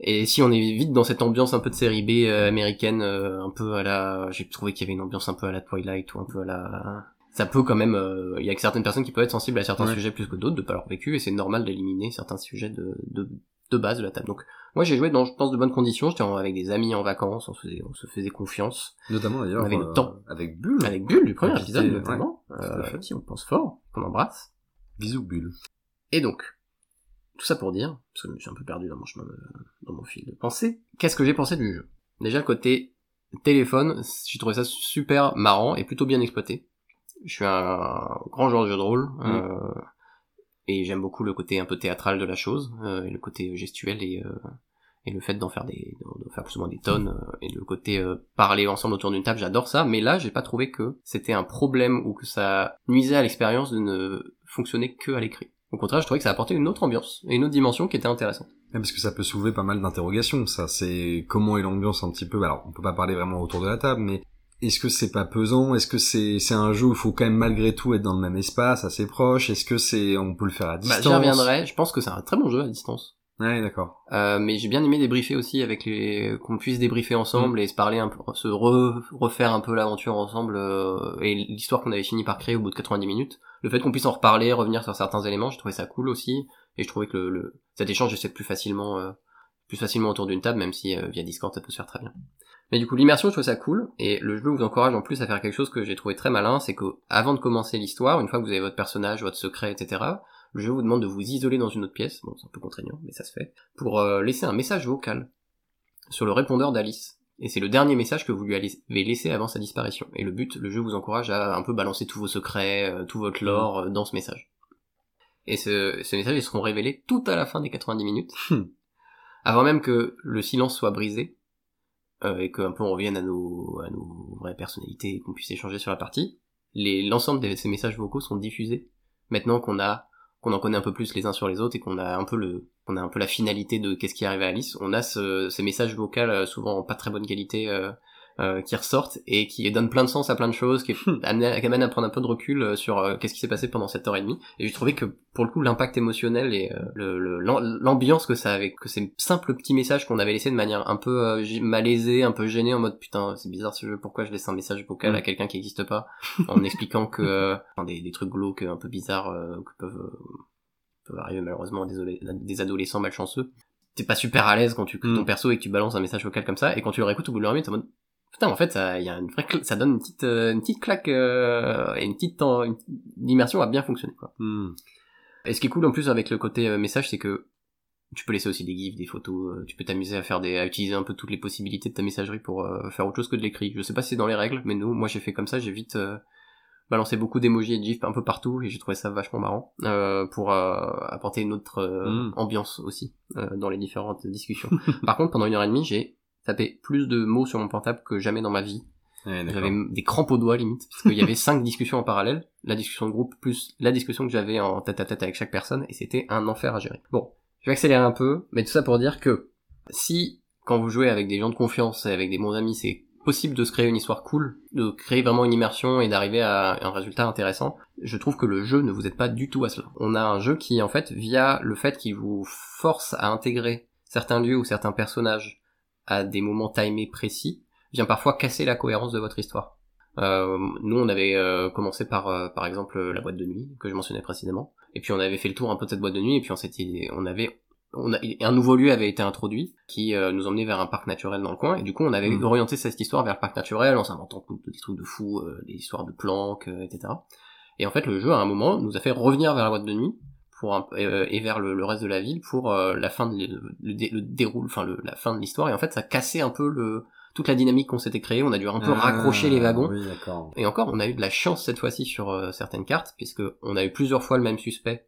Et si on est vite dans cette ambiance un peu de série B américaine, un peu à la... J'ai trouvé qu'il y avait une ambiance un peu à la Twilight, ou un peu à la... Ça peut quand même, il y a que certaines personnes qui peuvent être sensibles à certains sujets plus que d'autres, de pas leur vécu, et c'est normal d'éliminer certains sujets de base de la table. Donc, moi, j'ai joué dans, je pense, de bonnes conditions, j'étais avec des amis en vacances, on se faisait confiance. Notamment, d'ailleurs. On avait le temps. Avec Bulle. Avec Bulle, du premier épisode, notamment. Ouais, si on pense fort, qu'on embrasse. Bisous, Bulle. Et donc. Tout ça pour dire, parce que je me suis un peu perdu dans mon chemin, dans mon fil de pensée. Qu'est-ce que j'ai pensé du jeu? Déjà, côté téléphone, j'ai trouvé ça super marrant et plutôt bien exploité. Je suis un grand joueur de jeu de rôle, et j'aime beaucoup le côté un peu théâtral de la chose, et le côté gestuel et le fait d'en faire plus ou moins des tonnes, et le côté parler ensemble autour d'une table, j'adore ça, mais là j'ai pas trouvé que c'était un problème ou que ça nuisait à l'expérience de ne fonctionner que à l'écrit. Au contraire, je trouvais que ça apportait une autre ambiance et une autre dimension qui était intéressante. Parce que ça peut soulever pas mal d'interrogations, ça, c'est comment est l'ambiance un petit peu, alors on peut pas parler vraiment autour de la table, mais est-ce que c'est pas pesant? Est-ce que c'est un jeu où il faut quand même malgré tout être dans le même espace, assez proche? Est-ce que on peut le faire à distance? Bah, j'y reviendrai. Je pense que c'est un très bon jeu à distance. Ouais, d'accord. Mais j'ai bien aimé débriefer aussi avec les, qu'on puisse débriefer ensemble et se parler un peu, se refaire un peu l'aventure ensemble, et l'histoire qu'on avait fini par créer au bout de 90 minutes. Le fait qu'on puisse en reparler, revenir sur certains éléments, j'ai trouvé ça cool aussi. Et je trouvais que cet échange se fait plus facilement autour d'une table, même si via Discord ça peut se faire très bien. Mais du coup, l'immersion, je trouve ça cool. Et le jeu vous encourage en plus à faire quelque chose que j'ai trouvé très malin, c'est que avant de commencer l'histoire, une fois que vous avez votre personnage, votre secret, etc., le jeu vous demande de vous isoler dans une autre pièce, bon c'est un peu contraignant, mais ça se fait, pour laisser un message vocal sur le répondeur d'Alice. Et c'est le dernier message que vous lui avez laissé avant sa disparition. Et le jeu vous encourage à un peu balancer tous vos secrets, tout votre lore dans ce message. Et ce message, ils seront révélés tout à la fin des 90 minutes, avant même que le silence soit brisé, et qu'un peu on revienne à nos vraies personnalités, et qu'on puisse échanger sur la partie. L'ensemble de ces messages vocaux sont diffusés, maintenant qu'on en connaît un peu plus les uns sur les autres et qu'on a un peu la finalité de qu'est-ce qui est arrivé à Alice. On a ces messages vocaux souvent pas très bonne qualité qui ressortent et qui donnent plein de sens à plein de choses, qui amènent à prendre un peu de recul sur qu'est-ce qui s'est passé pendant cette heure et demie. Et j'ai trouvé que pour le coup l'impact émotionnel et l'ambiance que ça avait, que ces simples petits messages qu'on avait laissés de manière un peu malaisée, un peu gênée en mode putain c'est bizarre ce jeu, pourquoi je laisse un message vocal à quelqu'un qui n'existe pas en expliquant que des trucs glauques un peu bizarres que peuvent arriver malheureusement à des adolescents malchanceux. T'es pas super à l'aise quand tu ton perso et que tu balances un message vocal comme ça, et quand tu le réécoutes au bout de l'heure et demie t'es en mode putain, en fait, ça donne une petite claque, et l'immersion a bien fonctionné, quoi. Et ce qui est cool, en plus, avec le côté message, c'est que tu peux laisser aussi des gifs, des photos, tu peux t'amuser à utiliser un peu toutes les possibilités de ta messagerie pour faire autre chose que de l'écrit. Je sais pas si c'est dans les règles, mais moi, j'ai fait comme ça, j'ai vite balancé beaucoup d'émojis et de gifs un peu partout, et j'ai trouvé ça vachement marrant, pour apporter une autre ambiance aussi, dans les différentes discussions. Par contre, pendant 1h30, j'ai tapé plus de mots sur mon portable que jamais dans ma vie. Ouais, j'avais des crampes aux doigts limite, parce qu'il y avait 5 discussions en parallèle, la discussion de groupe plus la discussion que j'avais en tête à tête avec chaque personne, et c'était un enfer à gérer. Bon, je vais accélérer un peu, mais tout ça pour dire que si, quand vous jouez avec des gens de confiance et avec des bons amis, c'est possible de se créer une histoire cool, de créer vraiment une immersion et d'arriver à un résultat intéressant, je trouve que le jeu ne vous aide pas du tout à cela. On a un jeu qui, en fait, via le fait qu'il vous force à intégrer certains lieux ou certains personnages à des moments timés précis, vient parfois casser la cohérence de votre histoire. Nous, on avait commencé par exemple, la boîte de nuit, que je mentionnais précédemment, et puis on avait fait le tour un peu de cette boîte de nuit, et puis un nouveau lieu avait été introduit, qui nous emmenait vers un parc naturel dans le coin, et du coup, on avait orienté cette histoire vers le parc naturel, en s'inventant des trucs de fous, des histoires de planques, etc. Et en fait, le jeu, à un moment, nous a fait revenir vers la boîte de nuit, et vers le reste de la ville pour la fin de la fin de l'histoire, et en fait ça cassait un peu toute la dynamique qu'on s'était créée. On a dû un peu raccrocher les wagons, oui, et encore on a eu de la chance cette fois-ci sur certaines cartes, puisque on a eu plusieurs fois le même suspect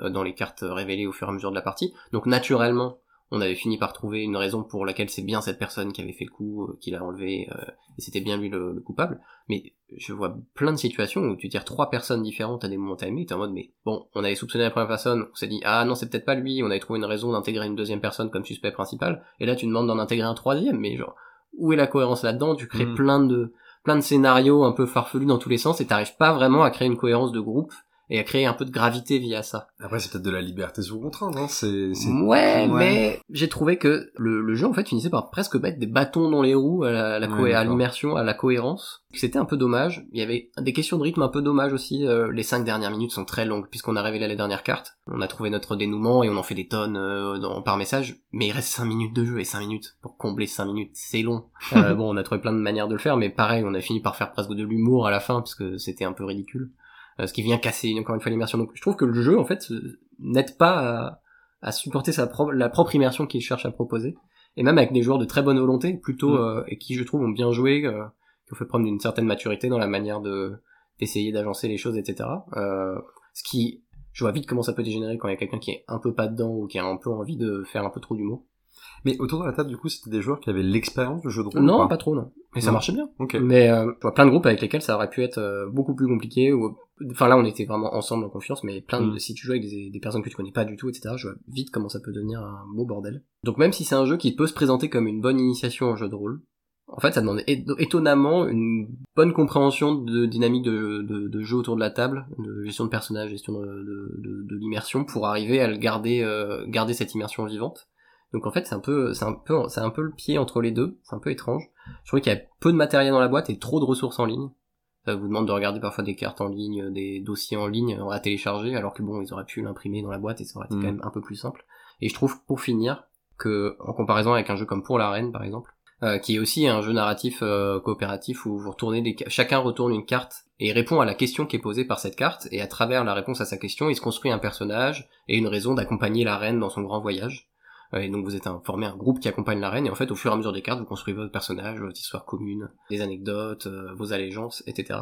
dans les cartes révélées au fur et à mesure de la partie, donc naturellement on avait fini par trouver une raison pour laquelle c'est bien cette personne qui avait fait le coup, qui l'a enlevé, et c'était bien lui le coupable. Mais je vois plein de situations où tu tires 3 personnes différentes à des moments timés, t'es en mode, mais bon, on avait soupçonné la première personne, on s'est dit, ah non, c'est peut-être pas lui, on avait trouvé une raison d'intégrer une deuxième personne comme suspect principal, et là tu demandes d'en intégrer un troisième, mais genre, où est la cohérence là-dedans? Tu crées plein de scénarios un peu farfelus dans tous les sens, et t'arrives pas vraiment à créer une cohérence de groupe, et à créer un peu de gravité via ça. Après, c'est peut-être de la liberté sous contrainte, hein, Ouais, mais j'ai trouvé que le jeu, en fait, finissait par presque mettre des bâtons dans les roues à l'immersion, à la cohérence. C'était un peu dommage. Il y avait des questions de rythme un peu dommage aussi. Les 5 dernières minutes sont très longues, puisqu'on a révélé les dernières cartes. On a trouvé notre dénouement, et on en fait des tonnes par message. Mais il reste 5 minutes de jeu, et 5 minutes, pour combler 5 minutes, c'est long. Bon, on a trouvé plein de manières de le faire, mais pareil, on a fini par faire presque de l'humour à la fin, puisque c'était un peu ridicule. Ce qui vient casser encore une fois l'immersion. Donc je trouve que le jeu en fait n'aide pas à supporter la propre immersion qu'il cherche à proposer, et même avec des joueurs de très bonne volonté plutôt et qui je trouve ont bien joué, qui ont fait prendre une certaine maturité dans la manière d'essayer d'agencer les choses, etc. Ce qui, je vois vite comment ça peut dégénérer quand il y a quelqu'un qui est un peu pas dedans ou qui a un peu envie de faire un peu trop d'humour. Mais autour de la table, du coup, c'était des joueurs qui avaient l'expérience du jeu de rôle? Non, pas trop, non. Mais ça marchait bien. Okay. Mais je vois plein de groupes avec lesquels ça aurait pu être beaucoup plus compliqué. Enfin là, on était vraiment ensemble en confiance, mais plein de si tu joues avec des personnes que tu connais pas du tout, etc., je vois vite comment ça peut devenir un beau bordel. Donc même si c'est un jeu qui peut se présenter comme une bonne initiation au jeu de rôle, en fait, ça demande étonnamment une bonne compréhension de dynamique de jeu autour de la table, de gestion de personnages, gestion de l'immersion, pour arriver à le garder cette immersion vivante. Donc en fait, c'est un peu le pied entre les deux, c'est un peu étrange. Je trouve qu'il y a peu de matériel dans la boîte et trop de ressources en ligne. Ça vous demande de regarder parfois des cartes en ligne, des dossiers en ligne à télécharger, alors que bon, ils auraient pu l'imprimer dans la boîte et ça aurait été quand même un peu plus simple. Et je trouve, pour finir, que en comparaison avec un jeu comme Pour la reine, par exemple, qui est aussi un jeu narratif coopératif où vous retournez chacun retourne une carte et répond à la question qui est posée par cette carte, et à travers la réponse à sa question, il se construit un personnage et une raison d'accompagner la reine dans son grand voyage. Et donc vous êtes formé un groupe qui accompagne la reine, et en fait au fur et à mesure des cartes vous construisez votre personnage, votre histoire commune, des anecdotes, vos allégeances, etc.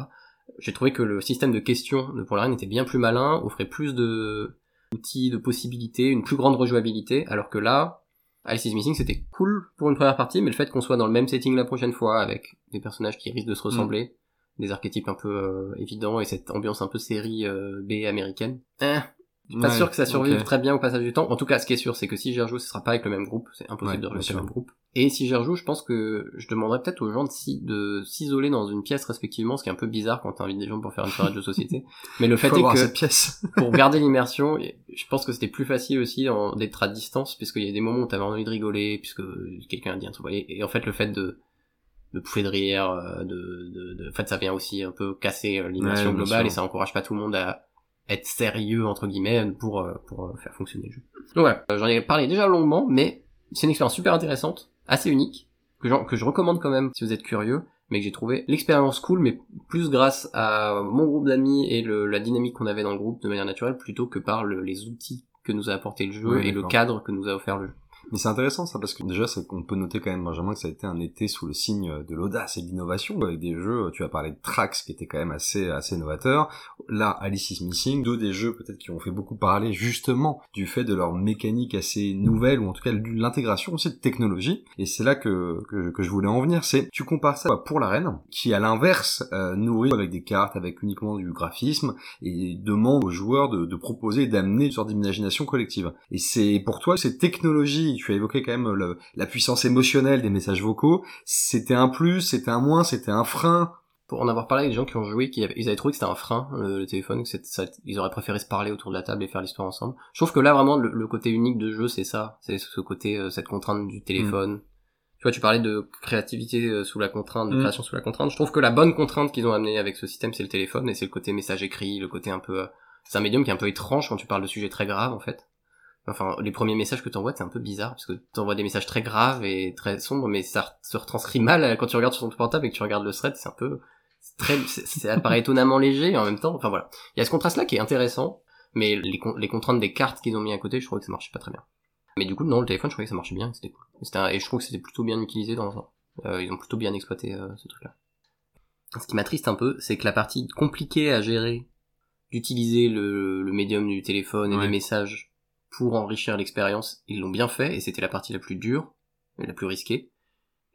J'ai trouvé que le système de questions de Pour la reine était bien plus malin, offrait plus d'outils, de possibilités, une plus grande rejouabilité, alors que là, Alice is Missing c'était cool pour une première partie, mais le fait qu'on soit dans le même setting la prochaine fois, avec des personnages qui risquent de se ressembler, des archétypes un peu évidents, et cette ambiance un peu série B américaine... Pas sûr que ça survive très bien au passage du temps. En tout cas, ce qui est sûr, c'est que si j'y rejoue, ce sera pas avec le même groupe. C'est impossible de rejouer sur le même groupe. Et si j'y rejoue, je pense que je demanderais peut-être aux gens de s'isoler dans une pièce respectivement, ce qui est un peu bizarre quand t'invites des gens pour faire une soirée de jeu société. Mais le fait est que cette pièce. Pour garder l'immersion, je pense que c'était plus facile aussi d'être à distance, puisqu'il y a des moments où t'avais envie de rigoler, puisque quelqu'un a dit un truc. Et en fait, le fait de pouffer de rire, en fait, ça vient aussi un peu casser l'immersion globale, et ça encourage pas tout le monde à être sérieux entre guillemets pour faire fonctionner le jeu. Donc voilà, j'en ai parlé déjà longuement, mais c'est une expérience super intéressante, assez unique, que je recommande quand même si vous êtes curieux, mais que j'ai trouvé l'expérience cool, mais plus grâce à mon groupe d'amis et la dynamique qu'on avait dans le groupe de manière naturelle, plutôt que par les outils que nous a apporté le jeu et le cadre que nous a offert le jeu. Mais c'est intéressant ça, parce que déjà on peut noter quand même, Benjamin, que ça a été un été sous le signe de l'audace et de l'innovation, avec des jeux, tu as parlé de Trax qui était quand même assez novateur, là Alice is Missing, deux des jeux peut-être qui ont fait beaucoup parler justement du fait de leur mécanique assez nouvelle, ou en tout cas de l'intégration aussi de technologie, et c'est là que je voulais en venir, c'est tu compares ça Pour la reine, qui à l'inverse nourrit avec des cartes, avec uniquement du graphisme, et demande aux joueurs de proposer et d'amener une sorte d'imagination collective, et c'est pour toi ces technologies. Tu as évoqué quand même la puissance émotionnelle des messages vocaux. C'était un plus, c'était un moins, c'était un frein. Pour en avoir parlé avec des gens qui ont joué, ils avaient trouvé que c'était un frein, le téléphone, que ils auraient préféré se parler autour de la table et faire l'histoire ensemble. Je trouve que là, vraiment, le côté unique de jeu, c'est ça. C'est ce côté, cette contrainte du téléphone. Tu vois, tu parlais de créativité sous la contrainte, de création sous la contrainte. Je trouve que la bonne contrainte qu'ils ont amenée avec ce système, c'est le téléphone, et c'est le côté message écrit, le côté un peu... C'est un médium qui est un peu étrange quand tu parles de sujets très graves, en fait. Enfin, les premiers messages que t'envoies, c'est un peu bizarre, parce que t'envoies des messages très graves et très sombres, mais ça se retranscrit mal quand tu regardes sur ton portable et que tu regardes le thread, ça apparaît étonnamment léger, et en même temps, enfin voilà. Il y a ce contraste-là qui est intéressant, mais les contraintes des cartes qu'ils ont mis à côté, je trouvais que ça marchait pas très bien. Mais du coup, non, le téléphone, je trouvais que ça marchait bien, c'était cool. Et je trouve que c'était plutôt bien utilisé dans l'ensemble. Ils ont plutôt bien exploité ce truc-là. Ce qui m'attriste un peu, c'est que la partie compliquée à gérer, d'utiliser le médium du téléphone et des messages, pour enrichir l'expérience, ils l'ont bien fait, et c'était la partie la plus dure, la plus risquée,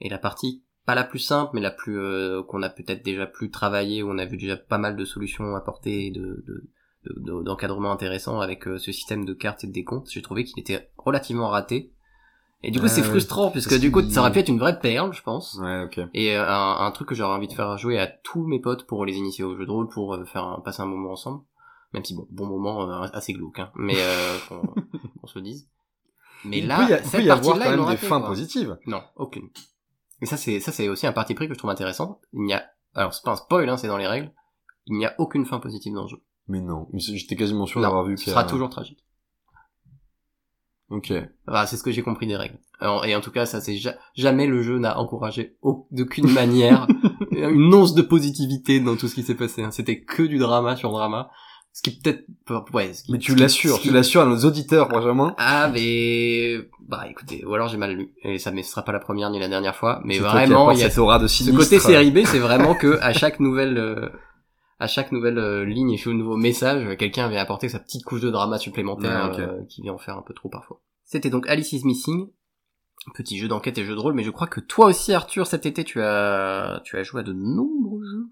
et la partie, pas la plus simple, mais la plus qu'on a peut-être déjà plus travaillée, où on a vu déjà pas mal de solutions apportées, d'encadrement intéressant avec ce système de cartes et de décomptes, j'ai trouvé qu'il était relativement raté, et du coup c'est frustrant, puisque du coup ça aurait pu être une vraie perle, je pense, et un truc que j'aurais envie de faire jouer à tous mes potes pour les initier au jeu de rôle, pour passer un moment ensemble. Même si bon moment assez glauque, hein. Mais qu'on se le dise. Mais là, cette partie-là, ils l'ont raté. Il peut y avoir quand même des fins positives. Non, aucune. Et ça c'est aussi un parti pris que je trouve intéressant. Alors c'est pas un spoil, hein, c'est dans les règles. Il n'y a aucune fin positive dans le jeu. Mais non, j'étais quasiment sûr d'avoir vu. Ce sera toujours tragique. Ok. Voilà, c'est ce que j'ai compris des règles. Alors, et en tout cas, ça c'est jamais le jeu n'a encouragé d'aucune manière une once de positivité dans tout ce qui s'est passé. Hein. C'était que du drama sur drama. Ce qui peut-être... mais tu l'assures à nos auditeurs, Benjamin. Ah, mais... Bah, écoutez, ou alors j'ai mal lu. Et ça ne sera pas la première ni la dernière fois. Mais vraiment, il y a cette aura de sinistre. Ce côté série B, c'est vraiment que à chaque nouvelle ligne et chaque nouveau message, quelqu'un avait apporté sa petite couche de drama supplémentaire qui vient en faire un peu trop parfois. C'était donc Alice is Missing. Petit jeu d'enquête et jeu de rôle. Mais je crois que toi aussi, Arthur, cet été, tu as joué à de nombreux jeux.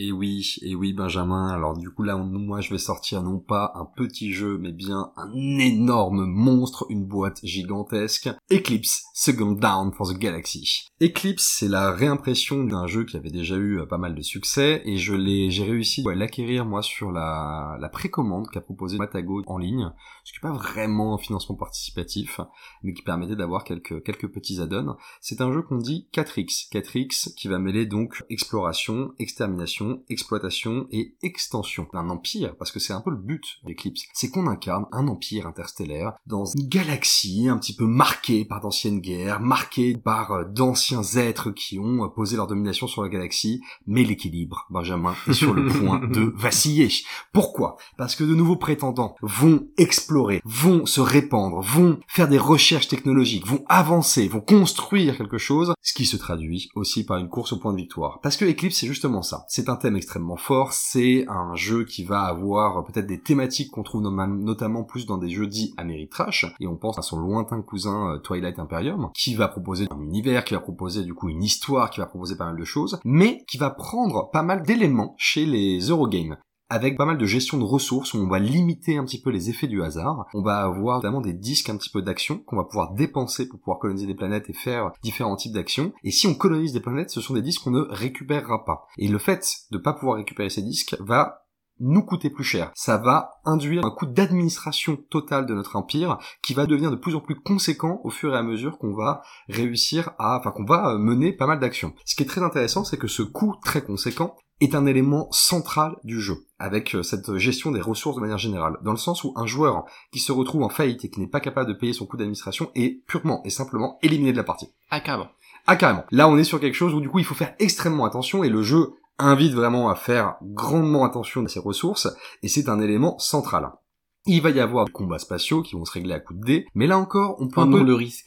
Et oui Benjamin, alors du coup là moi je vais sortir non pas un petit jeu mais bien un énorme monstre, une boîte gigantesque, Eclipse Second Dawn for the Galaxy. Eclipse, c'est la réimpression d'un jeu qui avait déjà eu pas mal de succès et j'ai réussi à l'acquérir moi sur la précommande qu'a proposé Matago en ligne, ce qui n'est pas vraiment un financement participatif mais qui permettait d'avoir quelques petits add-ons. C'est un jeu qu'on dit 4X qui va mêler donc exploration, extermination, exploitation et extension d'un empire, parce que c'est un peu le but d'Eclipse, c'est qu'on incarne un empire interstellaire dans une galaxie un petit peu marquée par d'anciennes guerres, marquée par d'anciens êtres qui ont posé leur domination sur la galaxie, mais l'équilibre, Benjamin, est sur le point de vaciller. Pourquoi ? Parce que de nouveaux prétendants vont explorer, vont se répandre, vont faire des recherches technologiques, vont avancer, vont construire quelque chose, ce qui se traduit aussi par une course au point de victoire. Parce que Eclipse, c'est justement ça. C'est un thème extrêmement fort, c'est un jeu qui va avoir peut-être des thématiques qu'on trouve notamment plus dans des jeux dits Ameritrash, et on pense à son lointain cousin Twilight Imperium, qui va proposer un univers, qui va proposer du coup une histoire, qui va proposer pas mal de choses, mais qui va prendre pas mal d'éléments chez les Eurogames, avec pas mal de gestion de ressources où on va limiter un petit peu les effets du hasard. On va avoir notamment des disques un petit peu d'action qu'on va pouvoir dépenser pour pouvoir coloniser des planètes et faire différents types d'actions. Et si on colonise des planètes, ce sont des disques qu'on ne récupérera pas. Et le fait de ne pas pouvoir récupérer ces disques va nous coûter plus cher. Ça va induire un coût d'administration totale de notre empire qui va devenir de plus en plus conséquent au fur et à mesure qu'on va qu'on va mener pas mal d'actions. Ce qui est très intéressant, c'est que ce coût très conséquent est un élément central du jeu, avec cette gestion des ressources de manière générale, dans le sens où un joueur qui se retrouve en faillite et qui n'est pas capable de payer son coût d'administration est purement et simplement éliminé de la partie. Ah carrément. Là, on est sur quelque chose où du coup, il faut faire extrêmement attention et le jeu invite vraiment à faire grandement attention à ses ressources et c'est un élément central. Il va y avoir des combats spatiaux qui vont se régler à coups de dés, mais là encore, on peut le risque.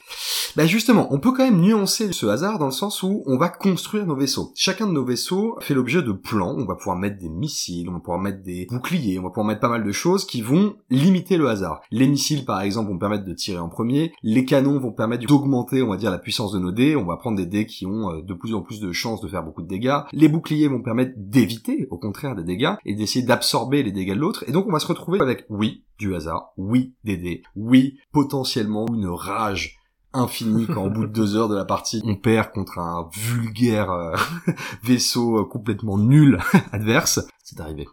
Bah justement, on peut quand même nuancer ce hasard dans le sens où on va construire nos vaisseaux. Chacun de nos vaisseaux fait l'objet de plans, on va pouvoir mettre des missiles, on va pouvoir mettre des boucliers, on va pouvoir mettre pas mal de choses qui vont limiter le hasard. Les missiles par exemple vont permettre de tirer en premier, les canons vont permettre d'augmenter, on va dire, la puissance de nos dés, on va prendre des dés qui ont de plus en plus de chances de faire beaucoup de dégâts, les boucliers vont permettre d'éviter au contraire des dégâts et d'essayer d'absorber les dégâts de l'autre, et donc on va se retrouver avec, oui, du hasard, oui, des dés, oui, potentiellement une rage infini quand au bout de 2 heures de la partie on perd contre un vulgaire vaisseau complètement nul adverse, c'est arrivé.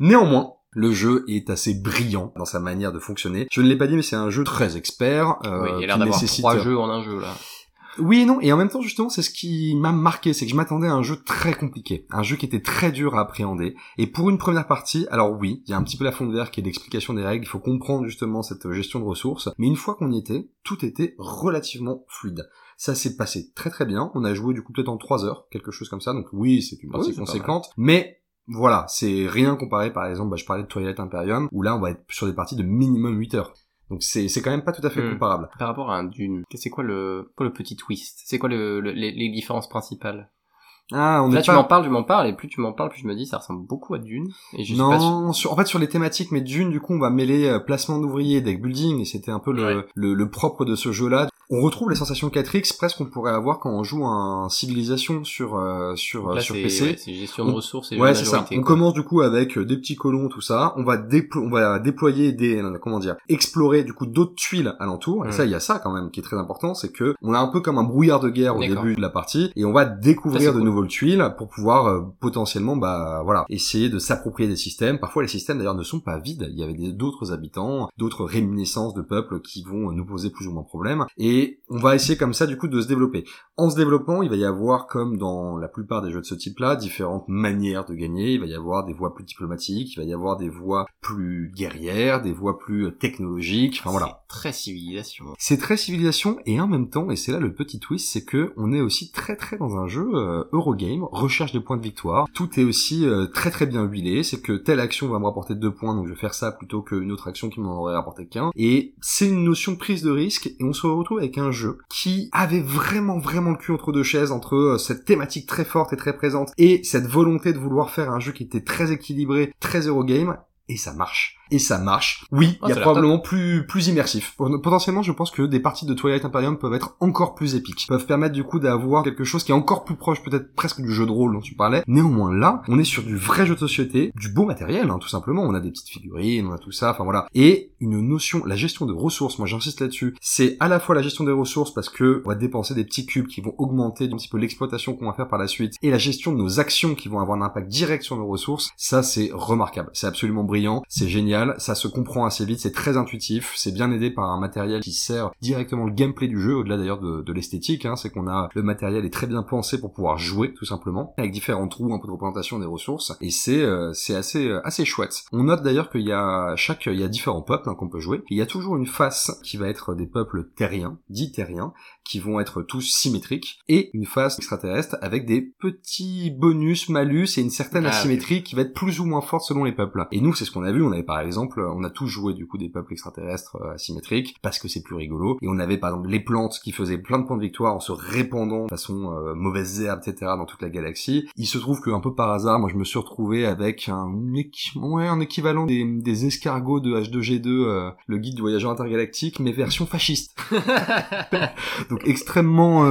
Néanmoins, le jeu est assez brillant dans sa manière de fonctionner. Je ne l'ai pas dit mais c'est un jeu très expert. Oui, il a l'air d'avoir 3 jeux en un jeu là. Oui et non, et en même temps justement c'est ce qui m'a marqué, c'est que je m'attendais à un jeu très compliqué, un jeu qui était très dur à appréhender, et pour une première partie, alors oui, il y a un petit peu la fonte de verre qui est l'explication des règles, il faut comprendre justement cette gestion de ressources, mais une fois qu'on y était, tout était relativement fluide. Ça s'est passé très très bien, on a joué du coup peut-être en 3 heures, quelque chose comme ça, donc oui c'est une partie conséquente, mais... voilà, c'est rien comparé par exemple, je parlais de Twilight Imperium, où là on va être sur des parties de minimum 8 heures. Donc c'est quand même pas tout à fait comparable. Par rapport à un Dune, c'est quoi le petit twist ? C'est quoi les différences principales ? Ah, on là, tu m'en parles, et plus tu m'en parles, plus je me dis, ça ressemble beaucoup à Dune. Et je non, suis pas en fait, sur les thématiques, mais Dune, du coup, on va mêler placement d'ouvriers, deck building, et c'était un peu le propre de ce jeu-là. On retrouve les sensations 4X, presque qu'on pourrait avoir quand on joue un Civilization sur PC. Ouais, c'est gestion de ressources et ouais, c'est ça. On commence, du coup, avec des petits colons, tout ça. On va déployer explorer, du coup, d'autres tuiles alentour. Et ça, il y a ça, quand même, qui est très important, c'est que on a un peu comme un brouillard de guerre au début de la partie, et on va découvrir de nouveaux tuiles pour pouvoir potentiellement essayer de s'approprier des systèmes. Parfois les systèmes d'ailleurs ne sont pas vides, il y avait d'autres habitants, d'autres réminiscences de peuples qui vont nous poser plus ou moins problème, et on va essayer comme ça du coup de se développer. En se développant, il va y avoir, comme dans la plupart des jeux de ce type là, différentes manières de gagner. Il va y avoir des voies plus diplomatiques, il va y avoir des voies plus guerrières, des voies plus technologiques, c'est très civilisation, et en même temps, et c'est là le petit twist, c'est que on est aussi très très dans un jeu Eurogame, recherche des points de victoire. Tout est aussi très très bien huilé, c'est que telle action va me rapporter 2 points, donc je vais faire ça plutôt qu'une autre action qui m'en aurait rapporté qu'1, et c'est une notion de prise de risque, et on se retrouve avec un jeu qui avait vraiment le cul entre deux chaises, entre cette thématique très forte et très présente, et cette volonté de vouloir faire un jeu qui était très équilibré, très Eurogame, et ça marche. et ça marche. Oui, il y a probablement plus immersif. Potentiellement, je pense que des parties de Twilight Imperium peuvent être encore plus épiques, peuvent permettre du coup d'avoir quelque chose qui est encore plus proche peut-être presque du jeu de rôle dont tu parlais. Néanmoins là, on est sur du vrai jeu de société, du beau matériel, hein, tout simplement. On a des petites figurines, on a tout ça, enfin voilà. Et une notion, la gestion de ressources, moi j'insiste là-dessus, c'est à la fois la gestion des ressources parce que on va dépenser des petits cubes qui vont augmenter un petit peu l'exploitation qu'on va faire par la suite et la gestion de nos actions qui vont avoir un impact direct sur nos ressources. Ça c'est remarquable, c'est absolument brillant, c'est génial, ça se comprend assez vite, c'est très intuitif, c'est bien aidé par un matériel qui sert directement le gameplay du jeu, au-delà d'ailleurs de l'esthétique, hein, c'est qu'on a le matériel est très bien pensé pour pouvoir jouer tout simplement, avec différents trous, un peu de représentation des ressources, et c'est assez chouette. On note d'ailleurs qu'il y a il y a différents peuples hein, qu'on peut jouer, il y a toujours une face qui va être des peuples terriens, dits terriens, qui vont être tous symétriques, et une face extraterrestre avec des petits bonus, malus et une certaine asymétrie qui va être plus ou moins forte selon les peuples. Et nous, c'est ce qu'on a vu, on avait par exemple, on a tous joué du coup des peuples extraterrestres asymétriques, parce que c'est plus rigolo, et on avait par exemple les plantes qui faisaient plein de points de victoire en se répandant de façon mauvaise herbe, etc. dans toute la galaxie. Il se trouve que un peu par hasard, moi je me suis retrouvé avec un équivalent des escargots de H2G2, le guide du voyageur intergalactique, mais version fasciste. Donc extrêmement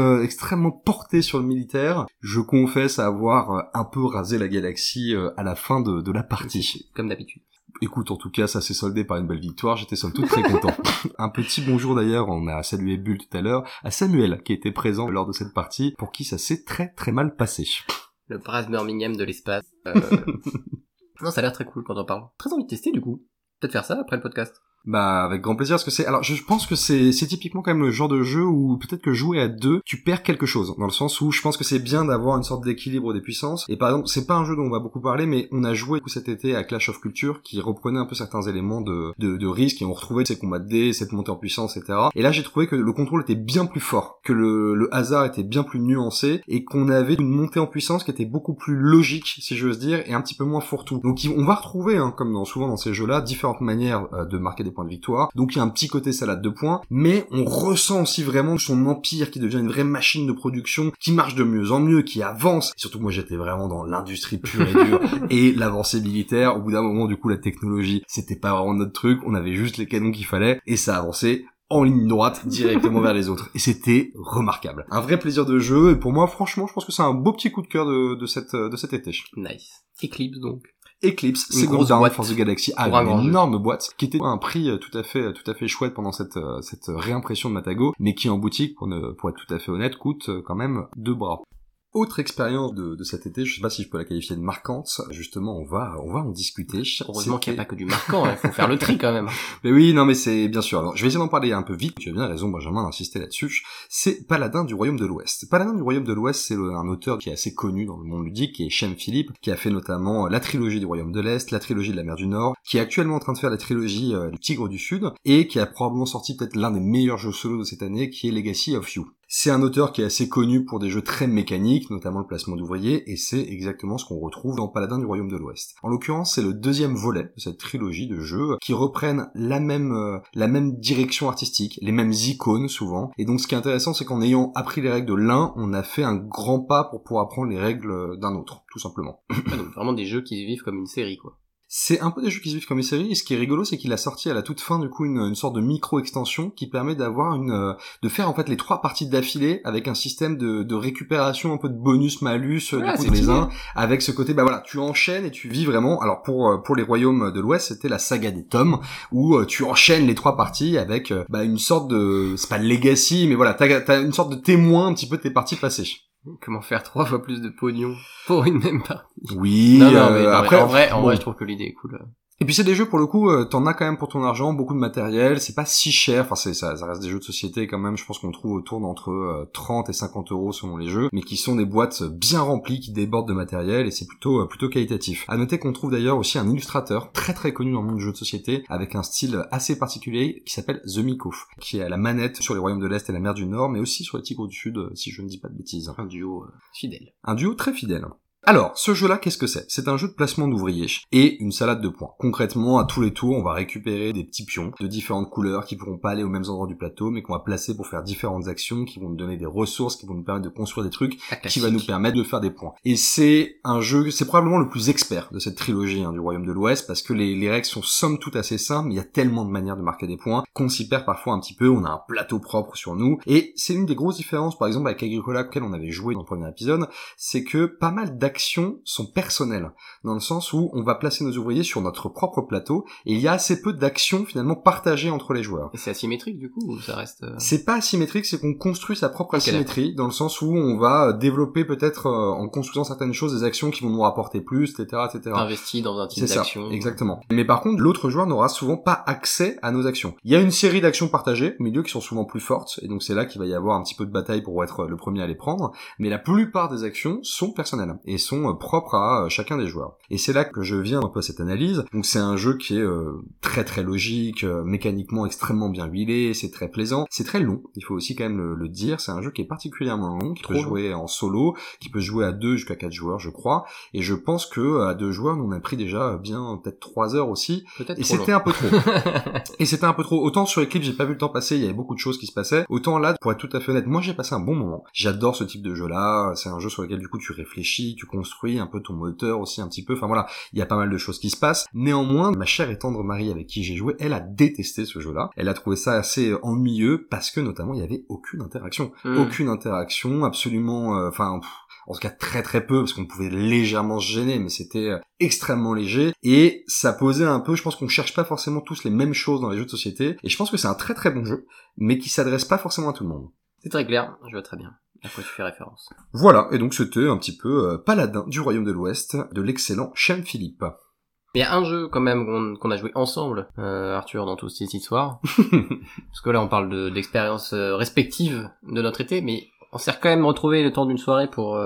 porté sur le militaire. Je confesse avoir un peu rasé la galaxie à la fin de la partie. Comme d'habitude. Écoute, en tout cas, ça s'est soldé par une belle victoire, j'étais somme toute très content. Un petit bonjour d'ailleurs, on a salué Bull tout à l'heure, à Samuel, qui était présent lors de cette partie, pour qui ça s'est très très mal passé. Le Braz Birmingham de l'espace. Non, ça a l'air très cool quand on parle. Très envie de tester du coup. Peut-être faire ça après le podcast. Bah avec grand plaisir parce que c'est alors je pense que c'est typiquement quand même le genre de jeu où peut-être que jouer à deux tu perds quelque chose dans le sens où je pense que c'est bien d'avoir une sorte d'équilibre des puissances et par exemple c'est pas un jeu dont on va beaucoup parler mais on a joué cet été à Clash of Culture qui reprenait un peu certains éléments de risque et on retrouvait ces combats de dés, cette montée en puissance etc. Et là j'ai trouvé que le contrôle était bien plus fort, que le hasard était bien plus nuancé et qu'on avait une montée en puissance qui était beaucoup plus logique si j'ose dire et un petit peu moins fourre-tout. Donc on va retrouver hein, comme souvent dans ces jeux là différentes manières de marquer des points de victoire, donc il y a un petit côté salade de points, mais on ressent aussi vraiment son empire qui devient une vraie machine de production, qui marche de mieux en mieux, qui avance, et surtout moi j'étais vraiment dans l'industrie pure et dure, et l'avancée militaire, au bout d'un moment du coup la technologie, c'était pas vraiment notre truc, on avait juste les canons qu'il fallait, et ça avançait en ligne droite, directement vers les autres. Et c'était remarquable. Un vrai plaisir de jeu, et pour moi franchement je pense que c'est un beau petit coup de cœur de cet été. Nice. Eclipse donc. Eclipse, Second Dawn for the Galaxy, une énorme boîte, qui était à un prix tout à fait chouette pendant cette réimpression de Matago, mais qui en boutique, pour être tout à fait honnête, coûte quand même 2 bras. Autre expérience de cet été, je sais pas si je peux la qualifier de marquante, justement on va en discuter. Heureusement qu'il n'y a pas que du marquant, il faut faire le tri quand même. Mais oui, non mais c'est bien sûr. Alors, je vais essayer d'en parler un peu vite, tu as bien raison Benjamin d'insister là-dessus. C'est Paladin du Royaume de l'Ouest. Paladin du Royaume de l'Ouest, c'est un auteur qui est assez connu dans le monde ludique, qui est Sean Philippe, qui a fait notamment la trilogie du Royaume de l'Est, la trilogie de la Mer du Nord, qui est actuellement en train de faire la trilogie du Tigre du Sud, et qui a probablement sorti peut-être l'un des meilleurs jeux solo de cette année, qui est Legacy of You. C'est un auteur qui est assez connu pour des jeux très mécaniques, notamment le placement d'ouvriers, et c'est exactement ce qu'on retrouve dans Paladin du Royaume de l'Ouest. En l'occurrence, c'est le 2e volet de cette trilogie de jeux qui reprennent la même direction artistique, les mêmes icônes souvent, et donc ce qui est intéressant, c'est qu'en ayant appris les règles de l'un, on a fait un grand pas pour pouvoir apprendre les règles d'un autre, tout simplement. Donc vraiment des jeux qui vivent comme une série, quoi. C'est un peu des jeux qui se vivent comme une série, et ce qui est rigolo, c'est qu'il a sorti à la toute fin, du coup, une sorte de micro-extension qui permet d'avoir de faire, en fait, les 3 parties d'affilée avec un système de récupération, un peu de bonus-malus, du coup, des uns, avec ce côté, bah voilà, tu enchaînes et tu vis vraiment, alors, pour les royaumes de l'Ouest, c'était la saga des tomes, où tu enchaînes les 3 parties avec, bah, une sorte de, c'est pas legacy, mais voilà, t'as une sorte de témoin, un petit peu, de tes parties passées. Comment faire 3 fois plus de pognon pour une même partie? Oui, non, après en vrai, je trouve que l'idée est cool. Et puis c'est des jeux pour le coup, t'en as quand même pour ton argent, beaucoup de matériel, c'est pas si cher, enfin ça reste des jeux de société quand même, je pense qu'on trouve autour d'entre 30 et 50 euros selon les jeux, mais qui sont des boîtes bien remplies, qui débordent de matériel, et c'est plutôt qualitatif. À noter qu'on trouve d'ailleurs aussi un illustrateur très très connu dans le monde du jeu de société, avec un style assez particulier qui s'appelle The Miko, qui est à la manette sur les Royaumes de l'Est et la Mer du Nord, mais aussi sur les Tigres du Sud, si je ne dis pas de bêtises. Un duo fidèle. Un duo très fidèle. Alors, ce jeu-là, qu'est-ce que c'est ? C'est un jeu de placement d'ouvriers et une salade de points. Concrètement, à tous les tours, on va récupérer des petits pions de différentes couleurs qui pourront pas aller aux mêmes endroits du plateau, mais qu'on va placer pour faire différentes actions, qui vont nous donner des ressources, qui vont nous permettre de construire des trucs, qui va nous permettre de faire des points. Et c'est un jeu, c'est probablement le plus expert de cette trilogie du Royaume de l'Ouest, parce que les règles sont somme toute assez simples, mais il y a tellement de manières de marquer des points qu'on s'y perd parfois un petit peu, on a un plateau propre sur nous, et c'est une des grosses différences, par exemple, avec Agricola, auquel on avait joué dans le premier épisode, c'est que pas mal d'actions sont personnelles, dans le sens où on va placer nos ouvriers sur notre propre plateau et il y a assez peu d'actions finalement partagées entre les joueurs. Et c'est asymétrique du coup ou ça reste... C'est pas asymétrique, c'est qu'on construit sa propre asymétrie, dans le sens où on va développer peut-être en construisant certaines choses des actions qui vont nous rapporter plus, etc. Investi dans un type d'action. C'est ça, exactement. Mais par contre, l'autre joueur n'aura souvent pas accès à nos actions. Il y a une série d'actions partagées au milieu qui sont souvent plus fortes et donc c'est là qu'il va y avoir un petit peu de bataille pour être le premier à les prendre, mais la plupart des actions sont personnelles et sont propres à chacun des joueurs. Et c'est là que je viens un peu à cette analyse. Donc c'est un jeu qui est très très logique, mécaniquement extrêmement bien huilé, c'est très plaisant, c'est très long, il faut aussi quand même le dire, c'est un jeu qui est particulièrement long, qui peut jouer en solo, qui peut jouer à 2 jusqu'à 4 joueurs je crois, et je pense que à 2 joueurs on a pris déjà bien peut-être 3 heures aussi, peut-être et c'était long. Un peu trop. Et c'était un peu trop, autant sur Eclipse j'ai pas vu le temps passer, il y avait beaucoup de choses qui se passaient, autant là pour être tout à fait honnête, moi j'ai passé un bon moment, j'adore ce type de jeu là, c'est un jeu sur lequel du coup tu réfléchis, tu construis un peu ton moteur aussi un petit peu, enfin voilà, il y a pas mal de choses qui se passent. Néanmoins, ma chère et tendre Marie avec qui j'ai joué, elle a détesté ce jeu-là. Elle a trouvé ça assez ennuyeux parce que notamment il y avait aucune interaction. Aucune interaction, absolument, en tout cas très très peu, parce qu'on pouvait légèrement se gêner, mais c'était extrêmement léger, et ça posait un peu, je pense qu'on cherche pas forcément tous les mêmes choses dans les jeux de société, et je pense que c'est un très très bon jeu, mais qui s'adresse pas forcément à tout le monde. C'est très clair, je vois très bien à quoi tu fais référence. Voilà, et donc c'était un petit peu Paladin du Royaume de l'Ouest, de l'excellent Sean Philippe. Il y a un jeu quand même qu'on a joué ensemble, Arthur, dans toute cette histoire, parce que là on parle de l'expérience respective de notre été, mais on s'est quand même retrouvé le temps d'une soirée pour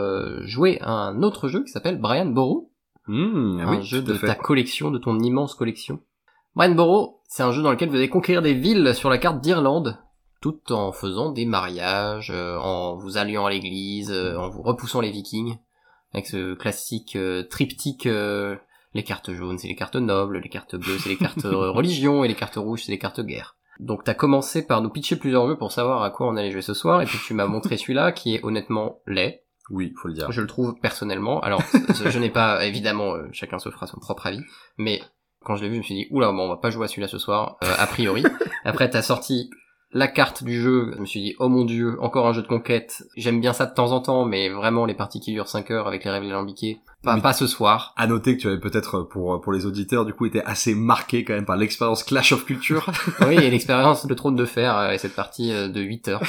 jouer à un autre jeu qui s'appelle Brian Boru, jeu de ta collection, de ton immense collection. Brian Boru, c'est un jeu dans lequel vous allez conquérir des villes sur la carte d'Irlande, tout en faisant des mariages, en vous alliant à l'église, en vous repoussant les vikings, avec ce classique triptyque, les cartes jaunes c'est les cartes nobles, les cartes bleues c'est les cartes religion, et les cartes rouges c'est les cartes guerre. Donc t'as commencé par nous pitcher plusieurs jeux pour savoir à quoi on allait jouer ce soir, et puis tu m'as montré celui-là qui est honnêtement laid. Oui, faut le dire. Je le trouve personnellement, alors je n'ai pas, évidemment, chacun se fera son propre avis, mais quand je l'ai vu je me suis dit, oula, bon, on va pas jouer à celui-là ce soir, a priori. Après t'as sorti... la carte du jeu, je me suis dit, oh mon dieu, encore un jeu de conquête, j'aime bien ça de temps en temps, mais vraiment les parties qui durent 5 heures avec les règles alambiquées, pas ce soir. À noter que tu avais peut-être, pour les auditeurs, du coup, été assez marqué quand même par l'expérience Clash of Culture. Oui, et l'expérience de Trône de Fer, et cette partie de 8 heures.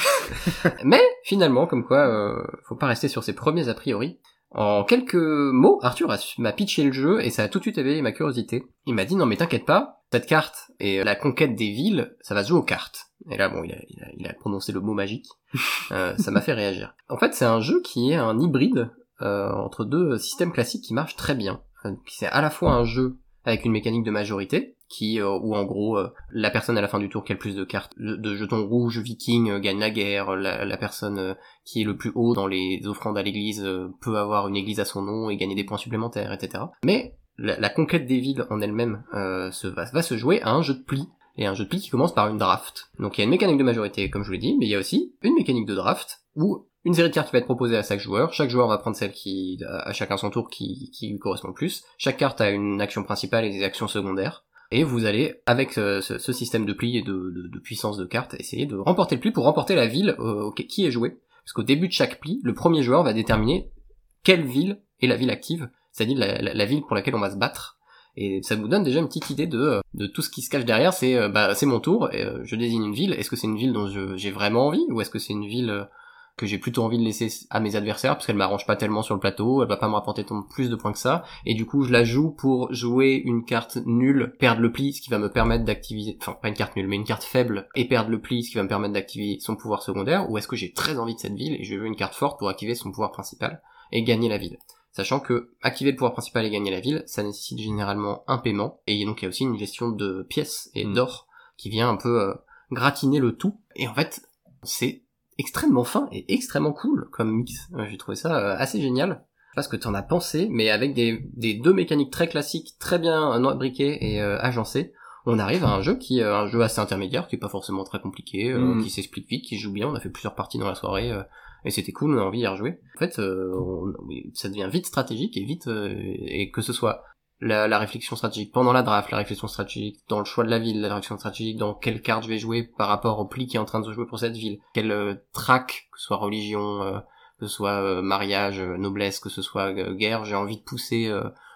Mais, finalement, comme quoi, faut pas rester sur ses premiers a priori. En quelques mots, Arthur m'a pitché le jeu, et ça a tout de suite éveillé ma curiosité. Il m'a dit, non mais t'inquiète pas, cette carte, et la conquête des villes, ça va se jouer aux cartes. Et là, bon, il a prononcé le mot magique. Ça m'a fait réagir. En fait, c'est un jeu qui est un hybride entre deux systèmes classiques qui marchent très bien. C'est à la fois un jeu avec une mécanique de majorité, qui où en gros, la personne à la fin du tour qui a le plus de cartes, de jetons rouges, vikings, gagne la guerre, la personne qui est le plus haut dans les offrandes à l'église peut avoir une église à son nom et gagner des points supplémentaires, etc. Mais la conquête des villes en elle-même va se jouer à un jeu de plis. Et un jeu de pli qui commence par une draft. Donc il y a une mécanique de majorité, comme je vous l'ai dit, mais il y a aussi une mécanique de draft, où une série de cartes va être proposée à chaque joueur va prendre celle qui, à chacun son tour, qui lui correspond le plus, chaque carte a une action principale et des actions secondaires, et vous allez, avec ce système de pli et de puissance de cartes, essayer de remporter le pli pour remporter la ville qui est jouée, parce qu'au début de chaque pli, le premier joueur va déterminer quelle ville est la ville active, c'est-à-dire la ville pour laquelle on va se battre. Et ça vous donne déjà une petite idée de tout ce qui se cache derrière, c'est mon tour, je désigne une ville, est-ce que c'est une ville dont j'ai vraiment envie, ou est-ce que c'est une ville que j'ai plutôt envie de laisser à mes adversaires, parce qu'elle m'arrange pas tellement sur le plateau, elle va pas me rapporter plus de points que ça, et du coup je la joue pour jouer une carte nulle, perdre le pli, ce qui va me permettre d'activer, enfin pas une carte nulle, mais une carte faible, et perdre le pli, ce qui va me permettre d'activer son pouvoir secondaire, ou est-ce que j'ai très envie de cette ville, et je veux une carte forte pour activer son pouvoir principal, et gagner la ville. Sachant que activer le pouvoir principal et gagner la ville, ça nécessite généralement un paiement, et donc il y a aussi une gestion de pièces et d'or qui vient un peu gratiner le tout. Et en fait, c'est extrêmement fin et extrêmement cool comme mix. J'ai trouvé ça assez génial. sais pas ce que t'en as pensé, mais avec des deux mécaniques très classiques, très bien briquées et agencées, on arrive à un jeu qui un jeu assez intermédiaire, qui est pas forcément très compliqué, qui s'explique vite, qui joue bien. On a fait plusieurs parties dans la soirée et c'était cool, on a envie d'y rejouer. En fait, ça devient vite stratégique et vite et que ce soit la réflexion stratégique pendant la draft, la réflexion stratégique dans le choix de la ville, la réflexion stratégique dans quelle carte je vais jouer par rapport au pli qui est en train de se jouer pour cette ville, quel track, que ce soit religion, que ce soit mariage, noblesse, que ce soit guerre, j'ai envie de pousser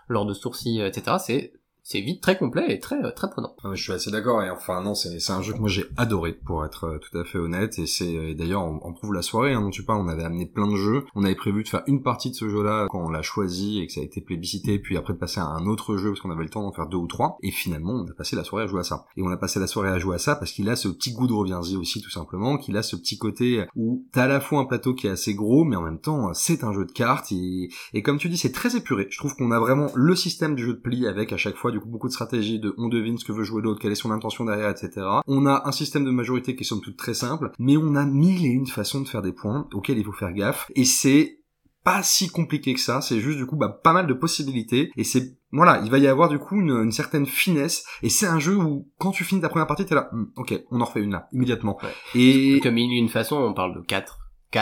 lors de sourcils, etc. C'est vite très complet et très prenant. Je suis assez d'accord, et enfin non, c'est un jeu que moi j'ai adoré, pour être tout à fait honnête, et et d'ailleurs on prouve la soirée, hein, non tu sais pas, on avait amené plein de jeux, on avait prévu de faire une partie de ce jeu-là quand on l'a choisi et que ça a été plébiscité, puis après de passer à un autre jeu parce qu'on avait le temps d'en faire deux ou trois, et finalement on a passé la soirée à jouer à ça. Et on a passé la soirée à jouer à ça parce qu'il a ce petit goût de reviens-y aussi, tout simplement, qu'il a ce petit côté où t'as à la fois un plateau qui est assez gros, mais en même temps c'est un jeu de cartes, et comme tu dis c'est très épuré. Je trouve qu'on a vraiment le système du jeu de pli avec à chaque fois du coup beaucoup de stratégies, de on devine ce que veut jouer l'autre, quelle est son intention derrière, etc. On a un système de majorité qui est somme toute très simple, mais on a mille et une façons de faire des points auxquels il faut faire gaffe, et c'est pas si compliqué que ça, c'est juste du coup pas mal de possibilités, et c'est voilà, il va y avoir du coup une certaine finesse, et c'est un jeu où quand tu finis ta première partie t'es là, ok, on en refait une là, immédiatement. Ouais. Et comme il y a une façon, on parle de 4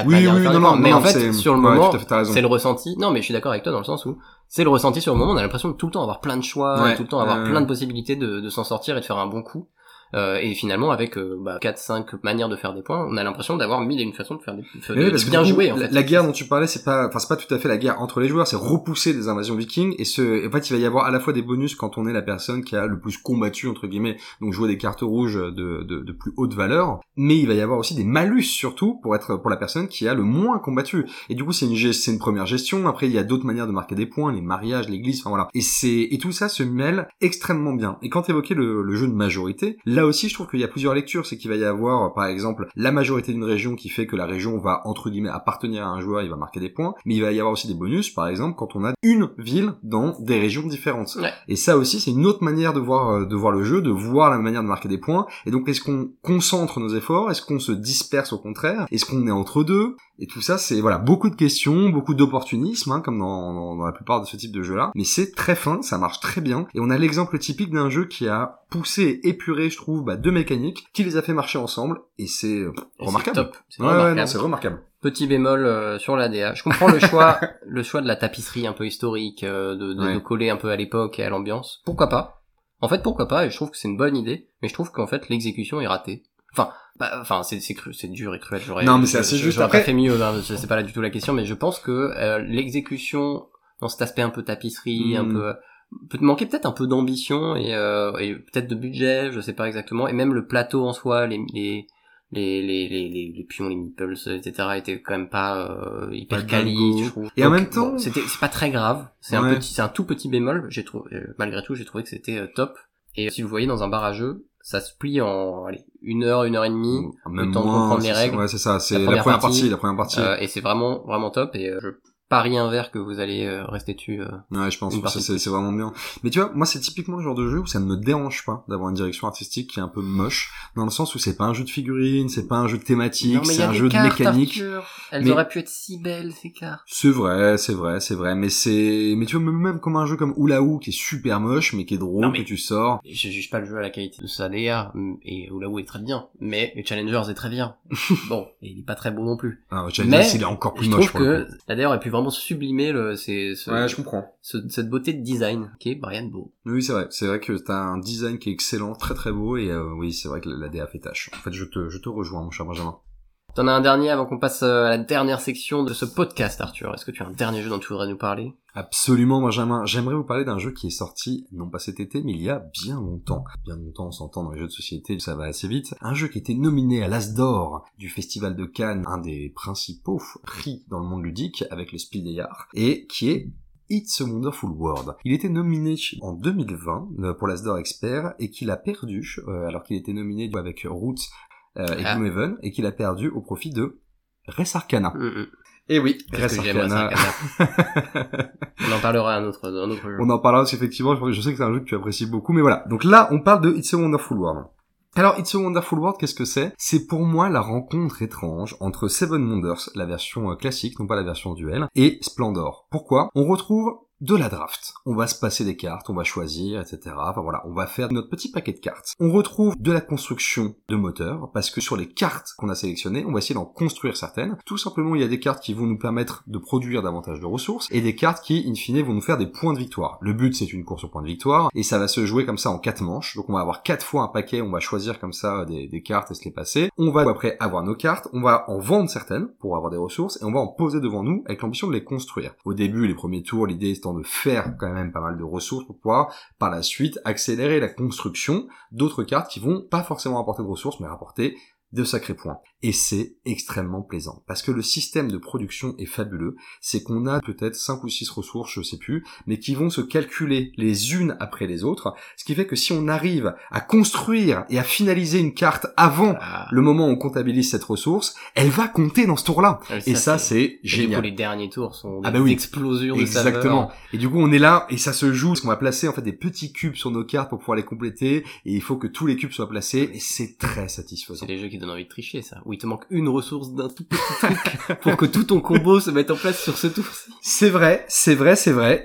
manières de faire des points, mais en fait sur le moment, c'est le ressenti. Non mais je suis d'accord avec toi dans le sens où c'est le ressenti sur le moment, on a l'impression de tout le temps avoir plein de choix, tout le temps avoir plein de possibilités de s'en sortir et de faire un bon coup. Et finalement avec 4-5 manières de faire des points, on a l'impression d'avoir mille et une façons de faire des bien jouer en fait. La guerre dont tu parlais, c'est pas tout à fait la guerre entre les joueurs, c'est repousser les invasions vikings, et en fait il va y avoir à la fois des bonus quand on est la personne qui a le plus combattu entre guillemets, donc jouer des cartes rouges de plus haute valeur, mais il va y avoir aussi des malus surtout pour la personne qui a le moins combattu. Et du coup c'est une première gestion, après il y a d'autres manières de marquer des points, les mariages, l'église, enfin voilà. Et tout ça se mêle extrêmement bien. Et quand t'évoquais le jeu de majorité, là aussi, je trouve qu'il y a plusieurs lectures, c'est qu'il va y avoir, par exemple, la majorité d'une région qui fait que la région va, entre guillemets, appartenir à un joueur, il va marquer des points, mais il va y avoir aussi des bonus, par exemple, quand on a une ville dans des régions différentes. Ouais. Et ça aussi, c'est une autre manière de voir le jeu, de voir la manière de marquer des points, et donc est-ce qu'on concentre nos efforts, est-ce qu'on se disperse au contraire, est-ce qu'on est entre deux, et tout ça, c'est, voilà, beaucoup de questions, beaucoup d'opportunisme, hein, comme dans la plupart de ce type de jeu-là, mais c'est très fin, ça marche très bien, et on a l'exemple typique d'un jeu qui a poussé et épuré, je trouve, deux mécaniques, qui les a fait marcher ensemble, et c'est remarquable. C'est top. C'est remarquable. Ouais, non, c'est remarquable. Petit bémol sur la DA. Je comprends le choix, de la tapisserie un peu historique, de coller un peu à l'époque et à l'ambiance. Pourquoi pas? En fait, pourquoi pas? Et je trouve que c'est une bonne idée, mais je trouve qu'en fait, l'exécution est ratée. Enfin, c'est dur et cruel. Non, mais c'est assez juste. J'aurais pas fait mieux, hein, c'est pas là du tout la question, mais je pense que l'exécution, dans cet aspect un peu tapisserie, un peu... peut manquer peut-être un peu d'ambition et peut-être de budget, je sais pas exactement, et même le plateau en soi, les pions, les meeples, etc. étaient quand même pas hyper quali, je trouve. Et donc, en même temps, c'est pas très grave, c'est un tout petit bémol. J'ai trouvé, malgré tout, j'ai trouvé que c'était top. Et si vous voyez dans un bar à jeux, ça se plie en, une heure et demie, même le temps de comprendre les règles. Ouais, c'est ça, c'est la première partie. Et c'est vraiment top, et je parie un verre que vous allez rester dessus. Ouais, je pense que c'est vraiment bien. Mais tu vois, moi c'est typiquement le genre de jeu où ça ne me dérange pas d'avoir une direction artistique qui est un peu moche, dans le sens où c'est pas un jeu de figurines, c'est pas un jeu de thématiques, c'est un jeu de mécanique. Elles auraient pu être si belles, ces cartes. C'est vrai, mais tu vois, même comme un jeu comme Oulaou qui est super moche mais qui est drôle, que tu sors. Je juge pas le jeu à la qualité de sa DA, et Oulaou est très bien, mais le Challengers est très bien. Bon, et il est pas très beau non plus. Ah, Challengers, il est encore plus moche. Je trouve que la DA aurait pu vraiment sublimer je comprends. Cette beauté de design qui est Brian Boru. Oui, c'est vrai que t'as un design qui est excellent, très très beau, et oui, c'est vrai que la DA fait tâche. En fait, je te rejoins, mon cher Benjamin. T'en as un dernier avant qu'on passe à la dernière section de ce podcast, Arthur. Est-ce que tu as un dernier jeu dont tu voudrais nous parler? Absolument, Benjamin. J'aimerais vous parler d'un jeu qui est sorti, non pas cet été, mais il y a bien longtemps. Bien longtemps, on s'entend dans les jeux de société, ça va assez vite. Un jeu qui était nominé à l'As d'Or du Festival de Cannes, un des principaux prix dans le monde ludique, avec le Speedyard, et qui est It's a Wonderful World. Il était nominé en 2020 pour l'As d'Or Expert, et qu'il a perdu, alors qu'il était nominé avec Roots, et Gloomhaven, et qu'il a perdu au profit de Ress Arcana. Et oui, Ress Arcana. On en parlera un autre jour. On en parlera parce qu'effectivement, je sais que c'est un jeu que tu apprécies beaucoup, mais voilà. Donc là, on parle de It's a Wonderful World. Alors, It's a Wonderful World, qu'est-ce que c'est ? C'est pour moi la rencontre étrange entre Seven Wonders, la version classique, non pas la version duel, et Splendor. Pourquoi ? On retrouve de la draft. On va se passer des cartes, on va choisir, etc. Enfin voilà, on va faire notre petit paquet de cartes. On retrouve de la construction de moteurs, parce que sur les cartes qu'on a sélectionnées, on va essayer d'en construire certaines. Tout simplement, il y a des cartes qui vont nous permettre de produire davantage de ressources, et des cartes qui, in fine, vont nous faire des points de victoire. Le but, c'est une course aux points de victoire, et ça va se jouer comme ça en 4 manches. Donc on va avoir 4 fois un paquet, on va choisir comme ça des cartes et se les passer. On va après avoir nos cartes, on va en vendre certaines pour avoir des ressources, et on va en poser devant nous avec l'ambition de les construire. Au début, les premiers tours, l'idée étant de faire quand même pas mal de ressources pour pouvoir par la suite accélérer la construction d'autres cartes qui vont pas forcément apporter de ressources mais apporter de sacrés points. Et c'est extrêmement plaisant parce que le système de production est fabuleux. C'est qu'on a peut-être 5 ou 6 ressources, je sais plus, mais qui vont se calculer les unes après les autres, ce qui fait que si on arrive à construire et à finaliser une carte avant le moment où on comptabilise cette ressource, elle va compter dans ce tour-là. Et ça c'est génial. Et du coup, les derniers tours sont des explosions de saveurs. Exactement. Et du coup, on est là et ça se joue parce qu'on va placer en fait des petits cubes sur nos cartes pour pouvoir les compléter et il faut que tous les cubes soient placés et c'est très satisfaisant. C'est les jeux qui donne envie de tricher, ça. Où il te manque une ressource d'un tout petit truc pour que tout ton combo se mette en place sur ce tour-ci. C'est vrai.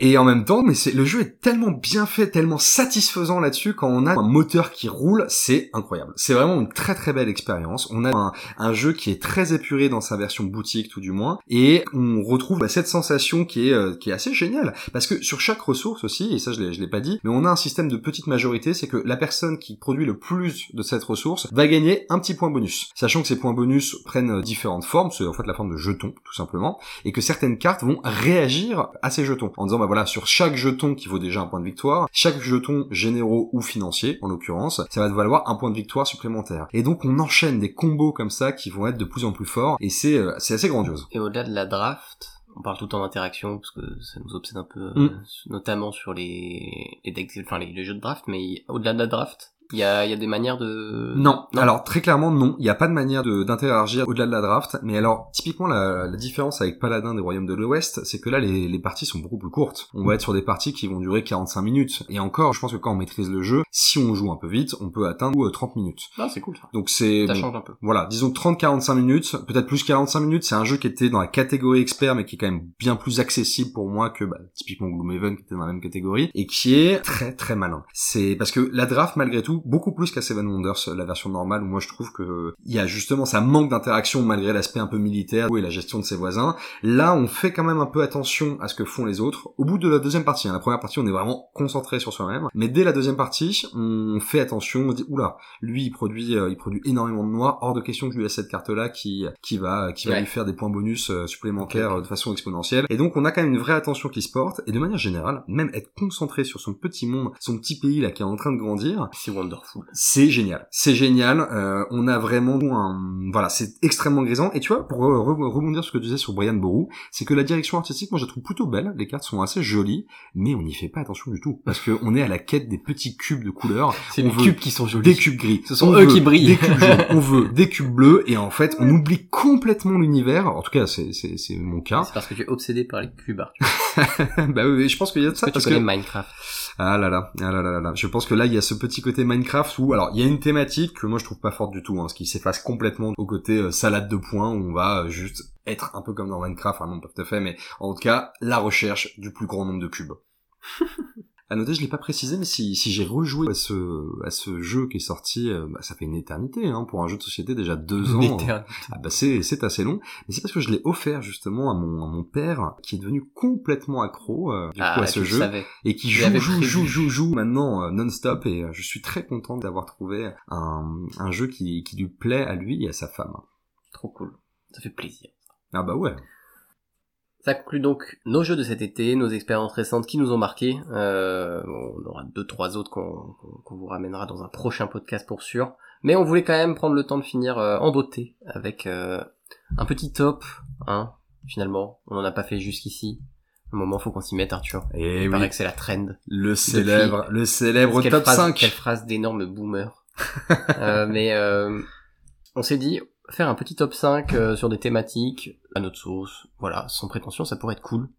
Et en même temps, mais le jeu est tellement bien fait, tellement satisfaisant là-dessus, quand on a un moteur qui roule, c'est incroyable. C'est vraiment une très très belle expérience. On a un jeu qui est très épuré dans sa version boutique, tout du moins, et on retrouve cette sensation qui est assez géniale. Parce que sur chaque ressource aussi, et ça je l'ai pas dit, mais on a un système de petite majorité, c'est que la personne qui produit le plus de cette ressource va gagner un petit point bonus. Sachant que ces points bonus prennent différentes formes, c'est en fait la forme de jetons tout simplement, et que certaines cartes vont réagir à ces jetons, en disant bah voilà, sur chaque jeton qui vaut déjà un point de victoire, chaque jeton généraux ou financier en l'occurrence, ça va te valoir un point de victoire supplémentaire. Et donc on enchaîne des combos comme ça qui vont être de plus en plus forts, et c'est assez grandiose. Et au-delà de la draft, on parle tout le temps d'interaction parce que ça nous obsède un peu, notamment sur les decks, enfin les jeux de draft, mais au-delà de la draft, il y a des manières de... Non. Alors, très clairement, non. Il n'y a pas de manière d'interagir au-delà de la draft. Mais alors, typiquement, la différence avec Paladin du Royaume de l'Ouest, c'est que là, les parties sont beaucoup plus courtes. On va être sur des parties qui vont durer 45 minutes. Et encore, je pense que quand on maîtrise le jeu, si on joue un peu vite, on peut atteindre 30 minutes. Ah, c'est cool, ça. Donc, ça change un peu. Voilà. Disons 30-45 minutes. Peut-être plus 45 minutes. C'est un jeu qui était dans la catégorie expert, mais qui est quand même bien plus accessible pour moi que, typiquement Gloomhaven, qui était dans la même catégorie. Et qui est très, très malin. C'est parce que la draft, malgré tout, beaucoup plus qu'à Seven Wonders, la version normale, où moi je trouve que il y a justement ça manque d'interaction malgré l'aspect un peu militaire et la gestion de ses voisins. Là, on fait quand même un peu attention à ce que font les autres. Au bout de la deuxième partie, la première partie, on est vraiment concentré sur soi-même, mais dès la deuxième partie, on fait attention, on dit oula, lui il produit énormément de noix, hors de question que je lui laisse cette carte-là qui va lui faire des points bonus supplémentaires de façon exponentielle. Et donc on a quand même une vraie attention qui se porte, et de manière générale, même être concentré sur son petit monde, son petit pays là qui est en train de grandir. Wonderful. C'est génial. On a vraiment c'est extrêmement grisant. Et tu vois, pour rebondir sur ce que tu disais sur Brian Boru, c'est que la direction artistique, moi je la trouve plutôt belle. Les cartes sont assez jolies, mais on n'y fait pas attention du tout parce que on est à la quête des petits cubes de couleurs. C'est les cubes qui sont jolis. Des cubes gris. Ce sont eux qui brillent. Des cubes jaunes. On veut des cubes bleus et en fait, on oublie complètement l'univers. En tout cas, c'est mon cas. C'est parce que tu es obsédé par les cubes, Arthur. Oui, je pense qu'il y a de ça. Parce que tu connais Minecraft. Ah là là. Je pense que là, il y a ce petit côté Minecraft où, alors, il y a une thématique que moi je trouve pas forte du tout, ce qui s'efface complètement au côté salade de points où on va juste être un peu comme dans Minecraft, non pas tout à fait, mais en tout cas, la recherche du plus grand nombre de cubes. À noter, je l'ai pas précisé, mais si j'ai rejoué à ce jeu qui est sorti, ça fait une éternité, pour un jeu de société, déjà 2 ans. C'est assez long. Mais c'est parce que je l'ai offert, justement, à mon père, qui est devenu complètement accro, à ce jeu. Et qui joue maintenant, non-stop, et je suis très content d'avoir trouvé un jeu qui lui plaît à lui et à sa femme. Trop cool. Ça fait plaisir. Ah bah ouais. Ça conclut donc nos jeux de cet été, nos expériences récentes qui nous ont marqués. On aura 2-3 autres qu'on vous ramènera dans un prochain podcast pour sûr. Mais on voulait quand même prendre le temps de finir en beauté avec un petit top. Finalement, on n'en a pas fait jusqu'ici. Un moment, faut qu'on s'y mette, Arthur. Et il paraît que c'est la trend. Le célèbre top 5. Quelle phrase d'énorme boomer. On s'est dit... faire un petit top 5 sur des thématiques à notre sauce, voilà, sans prétention, ça pourrait être cool.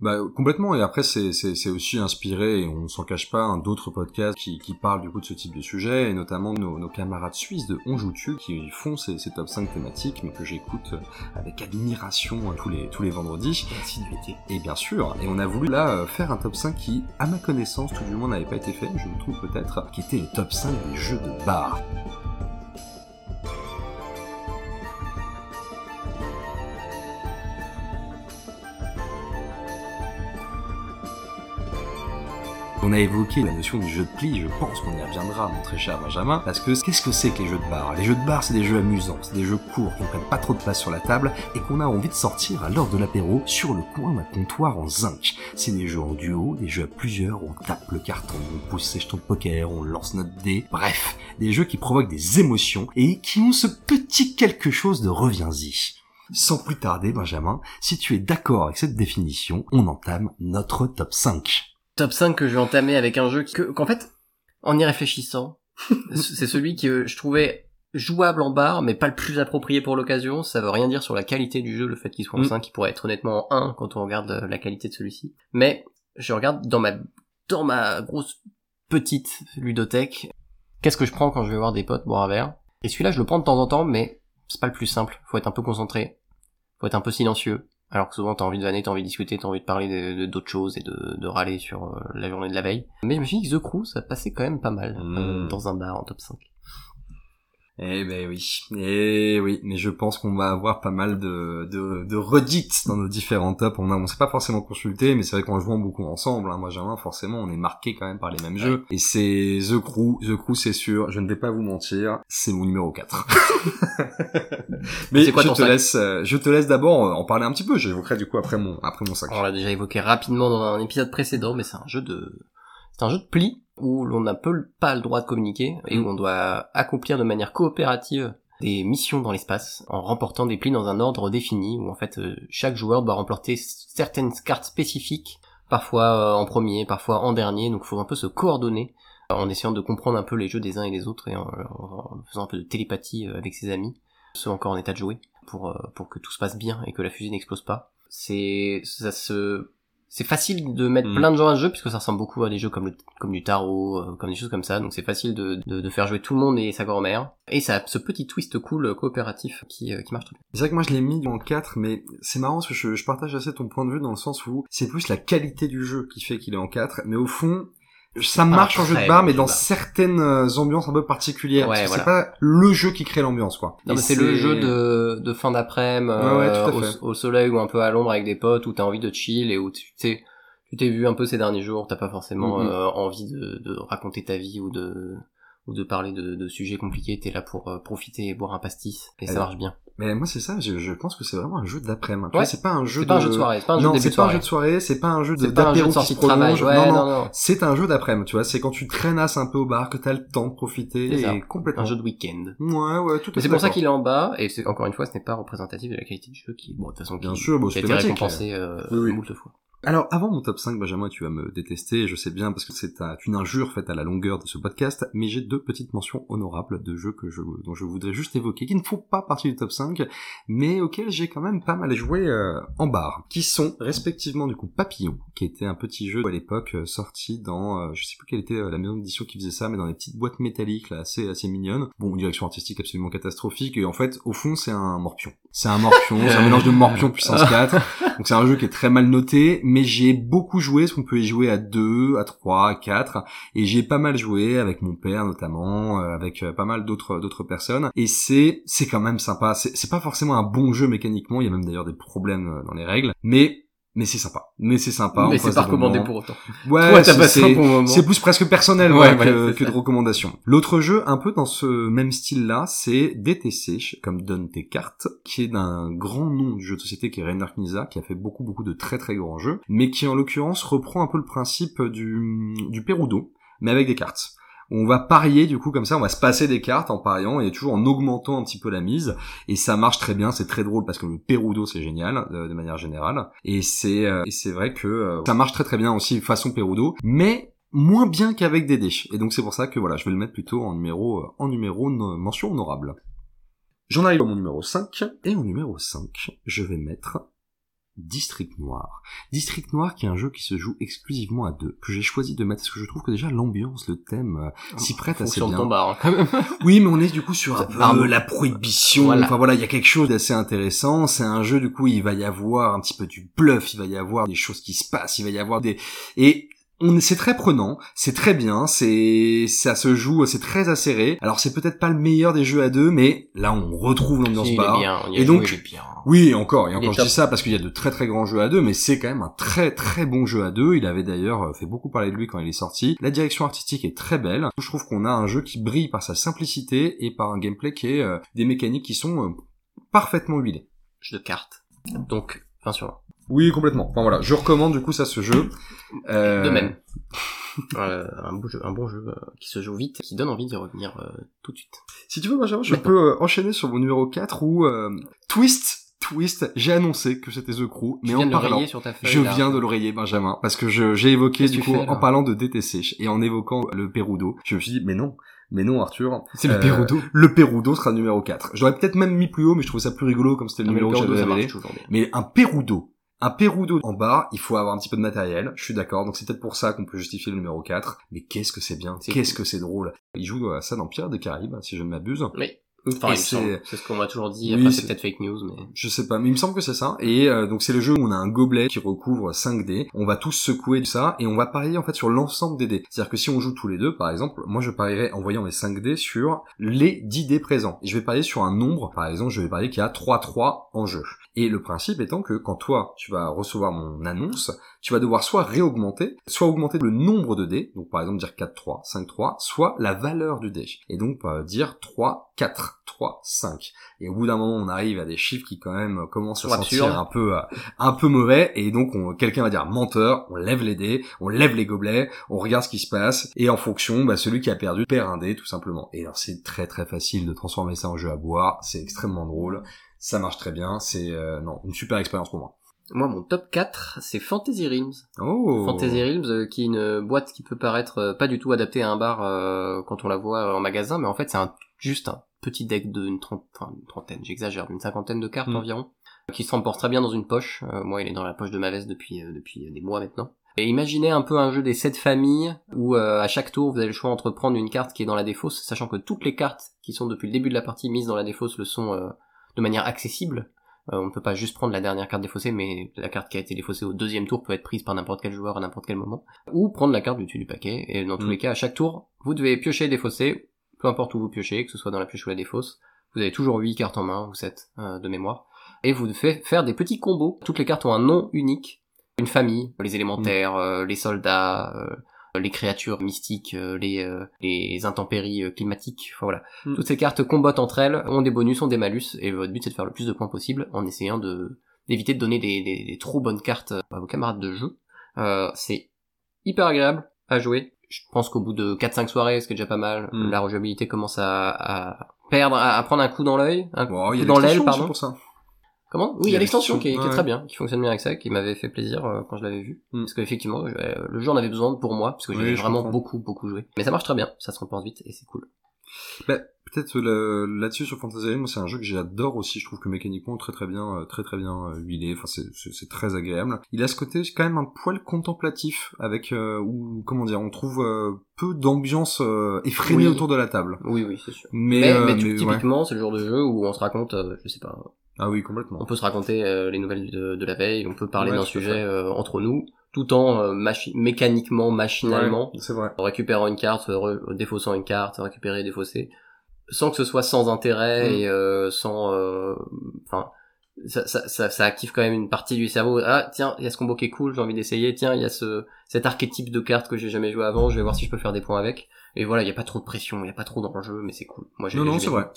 Bah, complètement, et après c'est aussi inspiré, et on ne s'en cache pas, hein, d'autres podcasts qui parlent du coup de ce type de sujet, et notamment nos camarades suisses de On Joue Dessus qui font ces top 5 thématiques, mais que j'écoute avec admiration tous les vendredis. Et bien sûr, et on a voulu là faire un top 5 qui, à ma connaissance, tout du moins n'avait pas été fait, je me trouve peut-être, qui était le top 5 des jeux de bar. On a évoqué la notion du jeu de pli, je pense qu'on y reviendra, mon très cher Benjamin, parce que qu'est-ce que c'est que les jeux de bar ? Les jeux de bar, c'est des jeux amusants, c'est des jeux courts qui ne prennent pas trop de place sur la table et qu'on a envie de sortir à l'heure de l'apéro sur le coin d'un comptoir en zinc. C'est des jeux en duo, des jeux à plusieurs, on tape le carton, on pousse ses jetons de poker, on lance notre dé, bref, des jeux qui provoquent des émotions et qui ont ce petit quelque chose de reviens-y. Sans plus tarder, Benjamin, si tu es d'accord avec cette définition, on entame notre top 5. Top 5 que je vais entamer avec un jeu qu'en fait, en y réfléchissant, c'est celui que je trouvais jouable en bar, mais pas le plus approprié pour l'occasion. Ça veut rien dire sur la qualité du jeu, le fait qu'il soit en 5, il pourrait être honnêtement en 1 quand on regarde la qualité de celui-ci. Mais je regarde dans ma grosse petite ludothèque, qu'est-ce que je prends quand je vais voir des potes boire un verre. Et celui-là, je le prends de temps en temps, mais c'est pas le plus simple. Faut être un peu concentré, faut être un peu silencieux. Alors que souvent t'as envie de vanner, t'as envie de discuter, t'as envie de parler d'autres choses et de râler sur la journée de la veille. Mais je me suis dit que The Crew, ça passait quand même pas mal dans un bar en top 5. Eh ben oui, mais je pense qu'on va avoir pas mal de redites dans nos différents tops. On s'est pas forcément consulté, mais c'est vrai qu'en jouant beaucoup ensemble, hein, moi Germain, forcément, on est marqué quand même par les mêmes jeux. Et c'est The Crew, c'est sûr, je ne vais pas vous mentir, c'est mon numéro 4. Mais c'est quoi ton 5 ? Je te laisse d'abord en parler un petit peu, j'évoquerai du coup après mon 5. On l'a déjà évoqué rapidement dans un épisode précédent, mais c'est un jeu de pli, où l'on n'a pas le droit de communiquer et où on doit accomplir de manière coopérative des missions dans l'espace en remportant des plis dans un ordre défini où en fait chaque joueur doit remporter certaines cartes spécifiques, parfois en premier, parfois en dernier, donc il faut un peu se coordonner en essayant de comprendre un peu les jeux des uns et des autres et en faisant un peu de télépathie avec ses amis, ceux encore en état de jouer, pour que tout se passe bien et que la fusée n'explose pas. C'est facile de mettre plein de gens à ce jeu puisque ça ressemble beaucoup à des jeux comme du tarot, comme des choses comme ça. Donc c'est facile de faire jouer tout le monde et sa grand-mère. Et ça a ce petit twist cool coopératif qui marche très bien. C'est vrai que moi je l'ai mis en 4, mais c'est marrant parce que je partage assez ton point de vue dans le sens où c'est plus la qualité du jeu qui fait qu'il est en 4. Mais au fond, ça marche en jeu de bar, mais dans certaines ambiances un peu particulières. Ouais, parce que c'est pas le jeu qui crée l'ambiance, quoi. Non, mais c'est le jeu de fin d'après-midi, au soleil ou un peu à l'ombre avec des potes, où t'as envie de chill et où tu t'es vu un peu ces derniers jours, t'as pas forcément envie de raconter ta vie ou de parler de sujets compliqués, t'es là pour profiter et boire un pastis, et ça marche bien. Mais moi c'est ça, je pense que c'est vraiment un jeu d'après-midi. Ouais. C'est pas un jeu de soirée, c'est pas un jeu de début de soirée. C'est pas un jeu de d'apéro qui se prolonge. Non, c'est un jeu d'après-midi, tu vois, c'est quand tu traînasses un peu au bar que t'as le temps de profiter et complètement un jeu de week-end. Ouais, tout à fait. C'est pour ça qu'il est en bas et c'est encore une fois ce n'est pas représentatif de la qualité du jeu qui de toute façon qui a été récompensé moult fois. Alors, avant mon top 5, Benjamin, tu vas me détester, je sais bien, parce que c'est une injure faite à la longueur de ce podcast, mais j'ai deux petites mentions honorables de jeux dont je voudrais juste évoquer, qui ne font pas partie du top 5, mais auxquels j'ai quand même pas mal joué en bar, qui sont respectivement, du coup, Papillon, qui était un petit jeu à l'époque sorti dans, je sais plus quelle était la maison d'édition qui faisait ça, mais dans des petites boîtes métalliques, là, assez mignonnes, bon, direction artistique absolument catastrophique, et en fait, au fond, c'est un morpion. C'est un mélange de morpion puissance 4, donc c'est un jeu qui est très mal noté, mais j'ai beaucoup joué, parce qu'on peut y jouer à 2, à 3, à 4, et j'ai pas mal joué avec mon père notamment, avec pas mal d'autres personnes, et c'est quand même sympa, c'est pas forcément un bon jeu mécaniquement, il y a même d'ailleurs des problèmes dans les règles, mais c'est sympa. Mais c'est pas recommandé pour autant. Ouais, toi, c'est plus presque personnel que de recommandation. L'autre jeu, un peu dans ce même style-là, c'est DTC, comme Donne tes cartes, qui est d'un grand nom du jeu de société, qui est Reiner Knizia, qui a fait beaucoup de très très grands jeux, mais qui en l'occurrence reprend un peu le principe du Perudo, mais avec des cartes. On va parier, du coup, comme ça, on va se passer des cartes en pariant et toujours en augmentant un petit peu la mise. Et ça marche très bien, c'est très drôle parce que le Perudo, c'est génial, de manière générale. Et c'est vrai que ça marche très très bien aussi façon Perudo, mais moins bien qu'avec des dés. Et donc c'est pour ça que voilà, je vais le mettre plutôt en numéro mention honorable. J'en arrive à mon numéro 5. Et au numéro 5, je vais mettre District Noir. District Noir qui est un jeu qui se joue exclusivement à deux, que j'ai choisi de mettre parce que je trouve que déjà l'ambiance, le thème s'y prête assez bien. Bar, hein. Oui, mais on est du coup sur un peu la prohibition. Voilà. Enfin voilà, il y a quelque chose d'assez intéressant. C'est un jeu du coup, il va y avoir un petit peu du bluff, il va y avoir des choses qui se passent, il va y avoir des... Et c'est très prenant, c'est très bien, ça se joue, c'est très acéré. Alors c'est peut-être pas le meilleur des jeux à deux, mais là on retrouve l'ambiance bar. Et donc, oui, encore je dis ça parce qu'il y a de très très grands jeux à deux, mais c'est quand même un très très bon jeu à deux. Il avait d'ailleurs fait beaucoup parler de lui quand il est sorti. La direction artistique est très belle. Je trouve qu'on a un jeu qui brille par sa simplicité et par un gameplay qui est des mécaniques qui sont parfaitement huilées. Jeu de cartes. Donc, 20 sur 20. Oui, complètement. Enfin voilà, je recommande du coup ça, ce jeu. De même. Un bon jeu qui se joue vite, qui donne envie d'y revenir tout de suite. Si tu veux, Benjamin, je peux enchaîner sur mon numéro 4 où Twist, j'ai annoncé que c'était The Crew, mais en parlant, je viens de le rayer, Benjamin, parce que j'ai évoqué du coup en parlant de DTC et en évoquant le Perudo, je me suis dit mais non Arthur, c'est le Perudo. Le Perudo sera numéro 4. J'aurais peut-être même mis plus haut, mais je trouvais ça plus rigolo comme c'était le numéro que j'avais révélé. Mais un Perudo en barre, il faut avoir un petit peu de matériel, je suis d'accord, donc c'est peut-être pour ça qu'on peut justifier le numéro 4, mais qu'est-ce que c'est bien, qu'est-ce que c'est drôle. Il joue à ça dans Pirates des Caraïbes, si je ne m'abuse. Oui. Enfin, c'est ce qu'on m'a toujours dit, après c'est peut-être fake news, mais... Je sais pas, mais il me semble que c'est ça, et donc c'est le jeu où on a un gobelet qui recouvre 5 dés, on va tous secouer ça, et on va parier en fait sur l'ensemble des dés. C'est-à-dire que si on joue tous les deux, par exemple, moi je parierais en voyant les 5 dés sur les 10 dés présents, et je vais parier sur un nombre, par exemple je vais parier qu'il y a 3-3 en jeu. Et le principe étant que quand toi, tu vas recevoir mon annonce, tu vas devoir soit réaugmenter, soit augmenter le nombre de dés, donc par exemple dire 4-3, 5-3, soit la valeur du dé, et donc dire 3-4. 3, 5. Et au bout d'un moment, on arrive à des chiffres qui quand même commencent à sentir un peu mauvais, et donc quelqu'un va dire menteur, on lève les dés, on lève les gobelets, on regarde ce qui se passe, et en fonction, celui qui a perdu perd un dé, tout simplement. Et alors c'est très très facile de transformer ça en jeu à boire, c'est extrêmement drôle, ça marche très bien, c'est une super expérience pour moi. Moi, mon top 4, c'est Fantasy Realms. Oh. Fantasy Realms, qui est une boîte qui peut paraître pas du tout adaptée à un bar quand on la voit en magasin, mais en fait, c'est juste un petit deck d'une trentaine, j'exagère, d'une cinquantaine de cartes environ, qui se remporte très bien dans une poche. Moi, il est dans la poche de ma veste depuis des mois maintenant. Et imaginez un peu un jeu des 7 familles où à chaque tour vous avez le choix entre prendre une carte qui est dans la défausse, sachant que toutes les cartes qui sont depuis le début de la partie mises dans la défausse le sont de manière accessible. On ne peut pas juste prendre la dernière carte défaussée, mais la carte qui a été défaussée au deuxième tour peut être prise par n'importe quel joueur à n'importe quel moment, ou prendre la carte du dessus du paquet. Et dans tous les cas, à chaque tour, vous devez piocher et défausser. Peu importe où vous piochez, que ce soit dans la pioche ou la défausse, vous avez toujours 8 cartes en main, ou 7 de mémoire, et vous devez faire des petits combos. Toutes les cartes ont un nom unique, une famille, les élémentaires, les soldats, les créatures mystiques, les intempéries climatiques, enfin voilà. Toutes ces cartes combattent entre elles, ont des bonus, ont des malus, et votre but c'est de faire le plus de points possible en essayant d'éviter de donner des trop bonnes cartes à vos camarades de jeu. C'est hyper agréable à jouer. Je pense qu'au bout de 4-5 soirées, ce qui est déjà pas mal, la rejouabilité commence à prendre un coup dans l'œil, un coup dans l'aile, pardon. Pour ça. Comment ? Oui, il y a l'extension qui est très bien, qui fonctionne bien avec ça, qui m'avait fait plaisir quand je l'avais vu. Parce qu'effectivement, le jeu en avait besoin pour moi, parce que j'avais vraiment beaucoup joué. Mais ça marche très bien, ça se repense vite et c'est cool. Peut-être là-dessus sur Fantasy Realms, c'est un jeu que j'adore aussi. Je trouve que mécaniquement très très bien huilé. Enfin, c'est très agréable. Il a ce côté quand même un poil contemplatif avec ou comment dire, on trouve peu d'ambiance effrénée autour de la table. Oui, c'est sûr. Mais typiquement, c'est le genre de jeu où on se raconte, je sais pas. Ah oui, complètement. On peut se raconter les nouvelles de la veille. On peut parler d'un sujet entre nous. Tout en mécaniquement, machinalement, c'est vrai. Récupérant une carte, défaussant une carte, récupérer, défausser, sans que ce soit sans intérêt et sans... Enfin, ça active quand même une partie du cerveau. Ah tiens, il y a ce combo qui est cool, j'ai envie d'essayer. Tiens, il y a cet archétype de carte que j'ai jamais joué avant, je vais voir si je peux faire des points avec. Et voilà, il n'y a pas trop de pression, il n'y a pas trop d'enjeu, mais c'est cool. Moi, non, c'est vrai,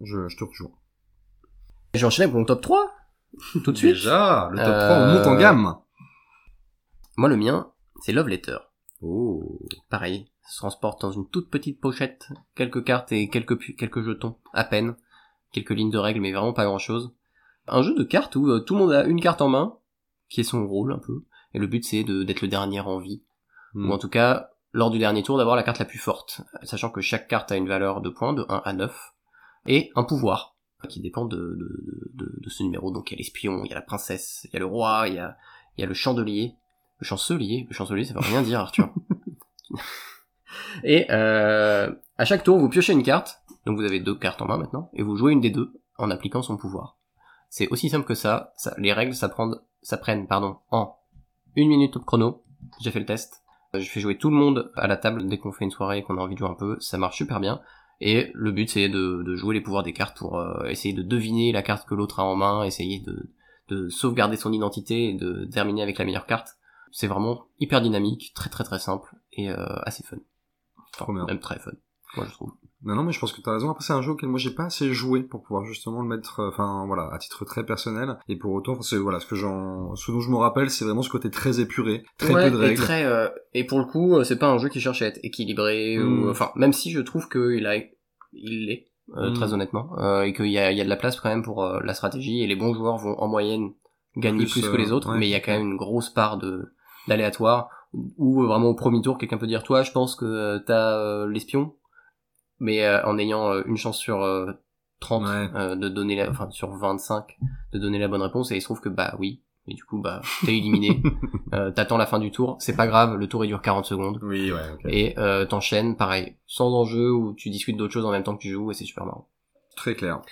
je te rejoue. J'enchaîne avec mon top 3, tout de suite. Déjà, le top 3, on monte en gamme. Moi, le mien, c'est Love Letter. Oh. Pareil, ça se transporte dans une toute petite pochette, quelques cartes et quelques jetons, à peine. Quelques lignes de règles, mais vraiment pas grand-chose. Un jeu de cartes où tout le monde a une carte en main, qui est son rôle, un peu. Et le but, c'est d'être le dernier en vie. Ou en tout cas, lors du dernier tour, d'avoir la carte la plus forte. Sachant que chaque carte a une valeur de points, de 1 à 9. Et un pouvoir. qui dépend de ce numéro. Donc il y a l'espion, il y a la princesse, il y a le roi, il y a le chandelier. Le chancelier, ça veut rien dire, Arthur. Et à chaque tour, vous piochez une carte, donc vous avez deux cartes en main maintenant, et vous jouez une des deux en appliquant son pouvoir. C'est aussi simple que ça les règles, ça prend en 1 minute top chrono. J'ai fait le test. Je fais jouer tout le monde à la table dès qu'on fait une soirée et qu'on a envie de jouer un peu, ça marche super bien. Et le but, c'est de jouer les pouvoirs des cartes pour essayer de deviner la carte que l'autre a en main, essayer de sauvegarder son identité et de terminer avec la meilleure carte. C'est vraiment hyper dynamique, très très très simple et assez fun. Enfin, même très fun, moi je trouve. Non, mais je pense que t'as raison. Après, c'est un jeu auquel moi j'ai pas assez joué pour pouvoir justement le mettre, à titre très personnel. Et pour autant, ce dont je me rappelle, c'est vraiment ce côté très épuré, peu de règles. Et pour le coup, c'est pas un jeu qui cherche à être équilibré, ou, même si je trouve qu'il l'est, très honnêtement, et qu'il y a de la place quand même pour la stratégie, et les bons joueurs vont en moyenne gagner plus que les autres, mais il y a quand même une grosse part d'aléatoire, où vraiment au premier tour, quelqu'un peut dire, toi, je pense que t'as l'espion. Mais en ayant une chance sur 30 de donner sur 25 de donner la bonne réponse, et il se trouve que oui, et du coup t'es éliminé. T'attends la fin du tour, c'est pas grave, le tour il dure 40 secondes. Oui, ouais, okay. Et t'enchaînes pareil, sans enjeu, où tu discutes d'autres choses en même temps que tu joues, et c'est super marrant. Très clair.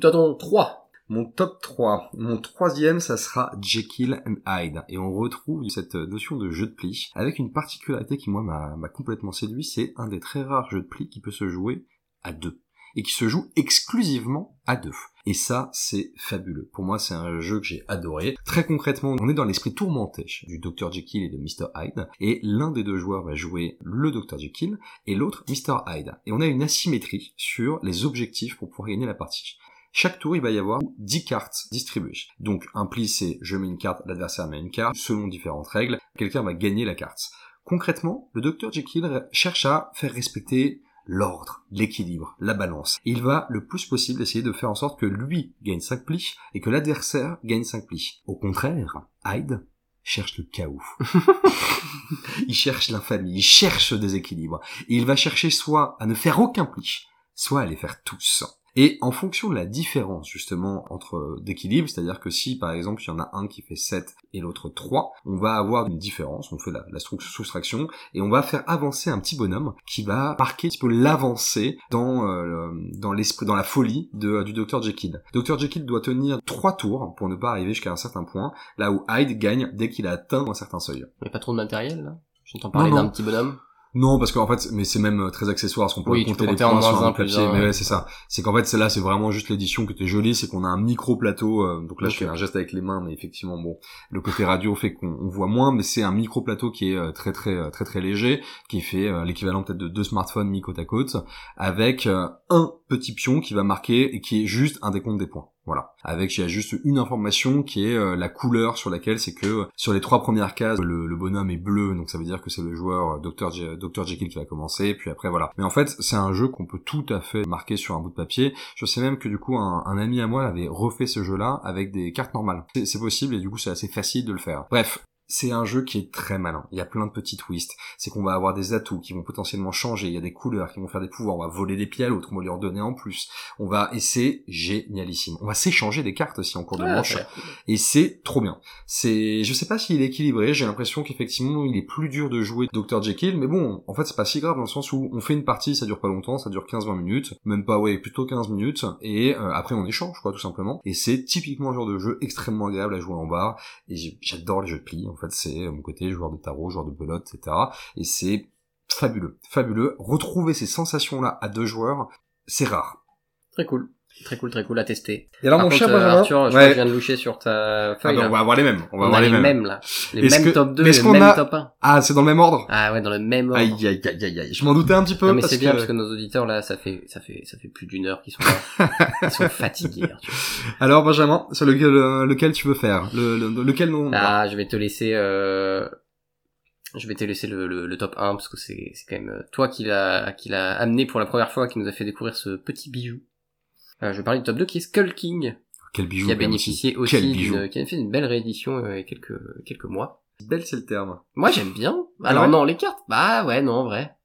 Toi, ton 3. Mon top 3. Mon troisième, ça sera Jekyll and Hyde. Et on retrouve cette notion de jeu de pli avec une particularité qui, moi, m'a complètement séduit. C'est un des très rares jeux de pli qui peut se jouer à deux. Et qui se joue exclusivement à deux. Et ça, c'est fabuleux. Pour moi, c'est un jeu que j'ai adoré. Très concrètement, on est dans l'esprit tourmenté du Dr. Jekyll et de Mr. Hyde. Et l'un des deux joueurs va jouer le Dr. Jekyll et l'autre Mr. Hyde. Et on a une asymétrie sur les objectifs pour pouvoir gagner la partie. Chaque tour, il va y avoir 10 cartes distribuées. Donc, un pli, c'est je mets une carte, l'adversaire met une carte. Selon différentes règles, quelqu'un va gagner la carte. Concrètement, le Dr. Jekyll cherche à faire respecter l'ordre, l'équilibre, la balance. Il va le plus possible essayer de faire en sorte que lui gagne 5 plis et que l'adversaire gagne 5 plis. Au contraire, Hyde cherche le chaos. Il cherche l'infamie, il cherche le déséquilibre. Et il va chercher soit à ne faire aucun pli, soit à les faire tous. Et en fonction de la différence, justement, entre d'équilibre, c'est-à-dire que si, par exemple, il y en a un qui fait 7 et l'autre 3, on va avoir une différence, on fait la soustraction, et on va faire avancer un petit bonhomme qui va marquer un petit peu l'avancée dans l'esprit, dans la folie du Dr. Jekyll. Dr. Jekyll doit tenir 3 tours pour ne pas arriver jusqu'à un certain point, là où Hyde gagne dès qu'il a atteint un certain seuil. Il n'y a pas trop de matériel, là ? J'entends parler d'un petit bonhomme. Non, parce qu'en fait, mais c'est même très accessoire, parce qu'on peut compter les points sur un papier, mais ouais, c'est ça. C'est qu'en fait, celle-là, c'est vraiment juste l'édition qui était jolie, c'est qu'on a un micro plateau, donc là, je fais un geste avec les mains, mais effectivement, bon, le côté radio fait qu'on voit moins, mais c'est un micro plateau qui est très, très, très, très léger, qui fait l'équivalent peut-être de 2 smartphones mis côte à côte, avec un petit pion qui va marquer, et qui est juste un décompte des points. Voilà. Avec, il y a juste une information qui est la couleur sur laquelle c'est que sur les 3 premières cases, le bonhomme est bleu, donc ça veut dire que c'est le joueur Dr. Jekyll qui va commencer, puis après voilà. Mais en fait, c'est un jeu qu'on peut tout à fait marquer sur un bout de papier. Je sais même que du coup, un ami à moi avait refait ce jeu-là avec des cartes normales. C'est possible et du coup, c'est assez facile de le faire. Bref. C'est un jeu qui est très malin. Il y a plein de petits twists. C'est qu'on va avoir des atouts qui vont potentiellement changer. Il y a des couleurs qui vont faire des pouvoirs. On va voler des pieds à l'autre. On va lui en donner en plus. Et c'est génialissime. On va s'échanger des cartes aussi en cours de manche. Ouais. Et c'est trop bien. Je sais pas s'il est équilibré. J'ai l'impression qu'effectivement, il est plus dur de jouer Dr. Jekyll. Mais bon, en fait, c'est pas si grave dans le sens où on fait une partie. Ça dure pas longtemps. Ça dure 15-20 minutes. Même pas, plutôt 15 minutes. Et après, on échange, quoi, tout simplement. Et c'est typiquement le genre de jeu extrêmement agréable à jouer en bar. Et j'adore les jeux de pli. En fait, c'est mon côté joueur de tarot, joueur de belote, etc. Et c'est fabuleux, fabuleux. Retrouver ces sensations-là à deux joueurs, c'est rare. Très cool. Très cool, très cool à tester. Et alors, par mon contre, cher Arthur, je viens de loucher sur ta feuille. Ah ben, on va avoir les mêmes. On va avoir les mêmes, là. Les est-ce mêmes que... top 2 et les mêmes top 1. Ah, c'est dans le même ordre? Ah ouais, dans le même ordre. Aïe, aïe, aïe, aïe, aïe. Je m'en doutais un petit peu. Non, mais c'est bien parce que nos auditeurs, là, ça fait plus d'une heure qu'ils sont là. Ils sont fatigués, Arthur. Alors, Benjamin, sur lequel tu veux faire? Lequel non? Ah, je vais te laisser le top 1 parce que c'est quand même toi qui l'a amené pour la première fois, qui nous a fait découvrir ce petit bijou. Je vais parler du top 2 qui est Skull King. Quel bijou. Qui a bénéficié aussi qui a fait une belle réédition il y a quelques mois. Belle, c'est le terme. Moi, j'aime bien. Alors, non, les cartes. Bah, ouais, non, en vrai.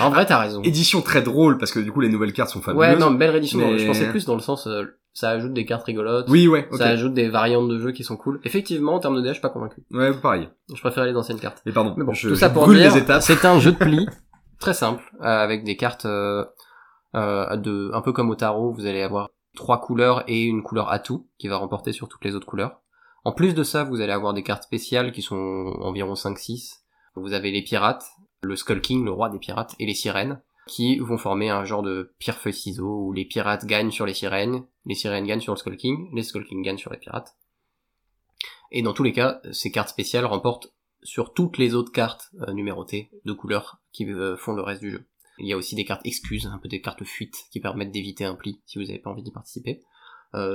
En vrai, t'as raison. Édition très drôle, parce que du coup, les nouvelles cartes sont fabuleuses. Ouais, non, belle réédition. Mais... je pensais plus dans le sens, ça ajoute des cartes rigolotes. Oui, ouais. Okay. Ça ajoute des variantes de jeu qui sont cool. Effectivement, en termes de dés, je suis pas convaincu. Ouais, pareil. Je préfère les anciennes cartes. Et pardon. Mais bon, tout ça pour dire, c'est un jeu de pli très simple, avec des cartes un peu comme au tarot, vous allez avoir 3 couleurs et une couleur atout qui va remporter sur toutes les autres couleurs. En plus de ça, vous allez avoir des cartes spéciales qui sont environ 5-6. Vous avez les pirates, le Skull King, le roi des pirates, et les sirènes, qui vont former un genre de pierre-feuille-ciseaux où les pirates gagnent sur les sirènes gagnent sur le Skull King, les Skull King gagnent sur les pirates. Et dans tous les cas, ces cartes spéciales remportent sur toutes les autres cartes numérotées de couleurs qui font le reste du jeu. Il y a aussi des cartes excuses, un peu des cartes fuites qui permettent d'éviter un pli si vous n'avez pas envie d'y participer.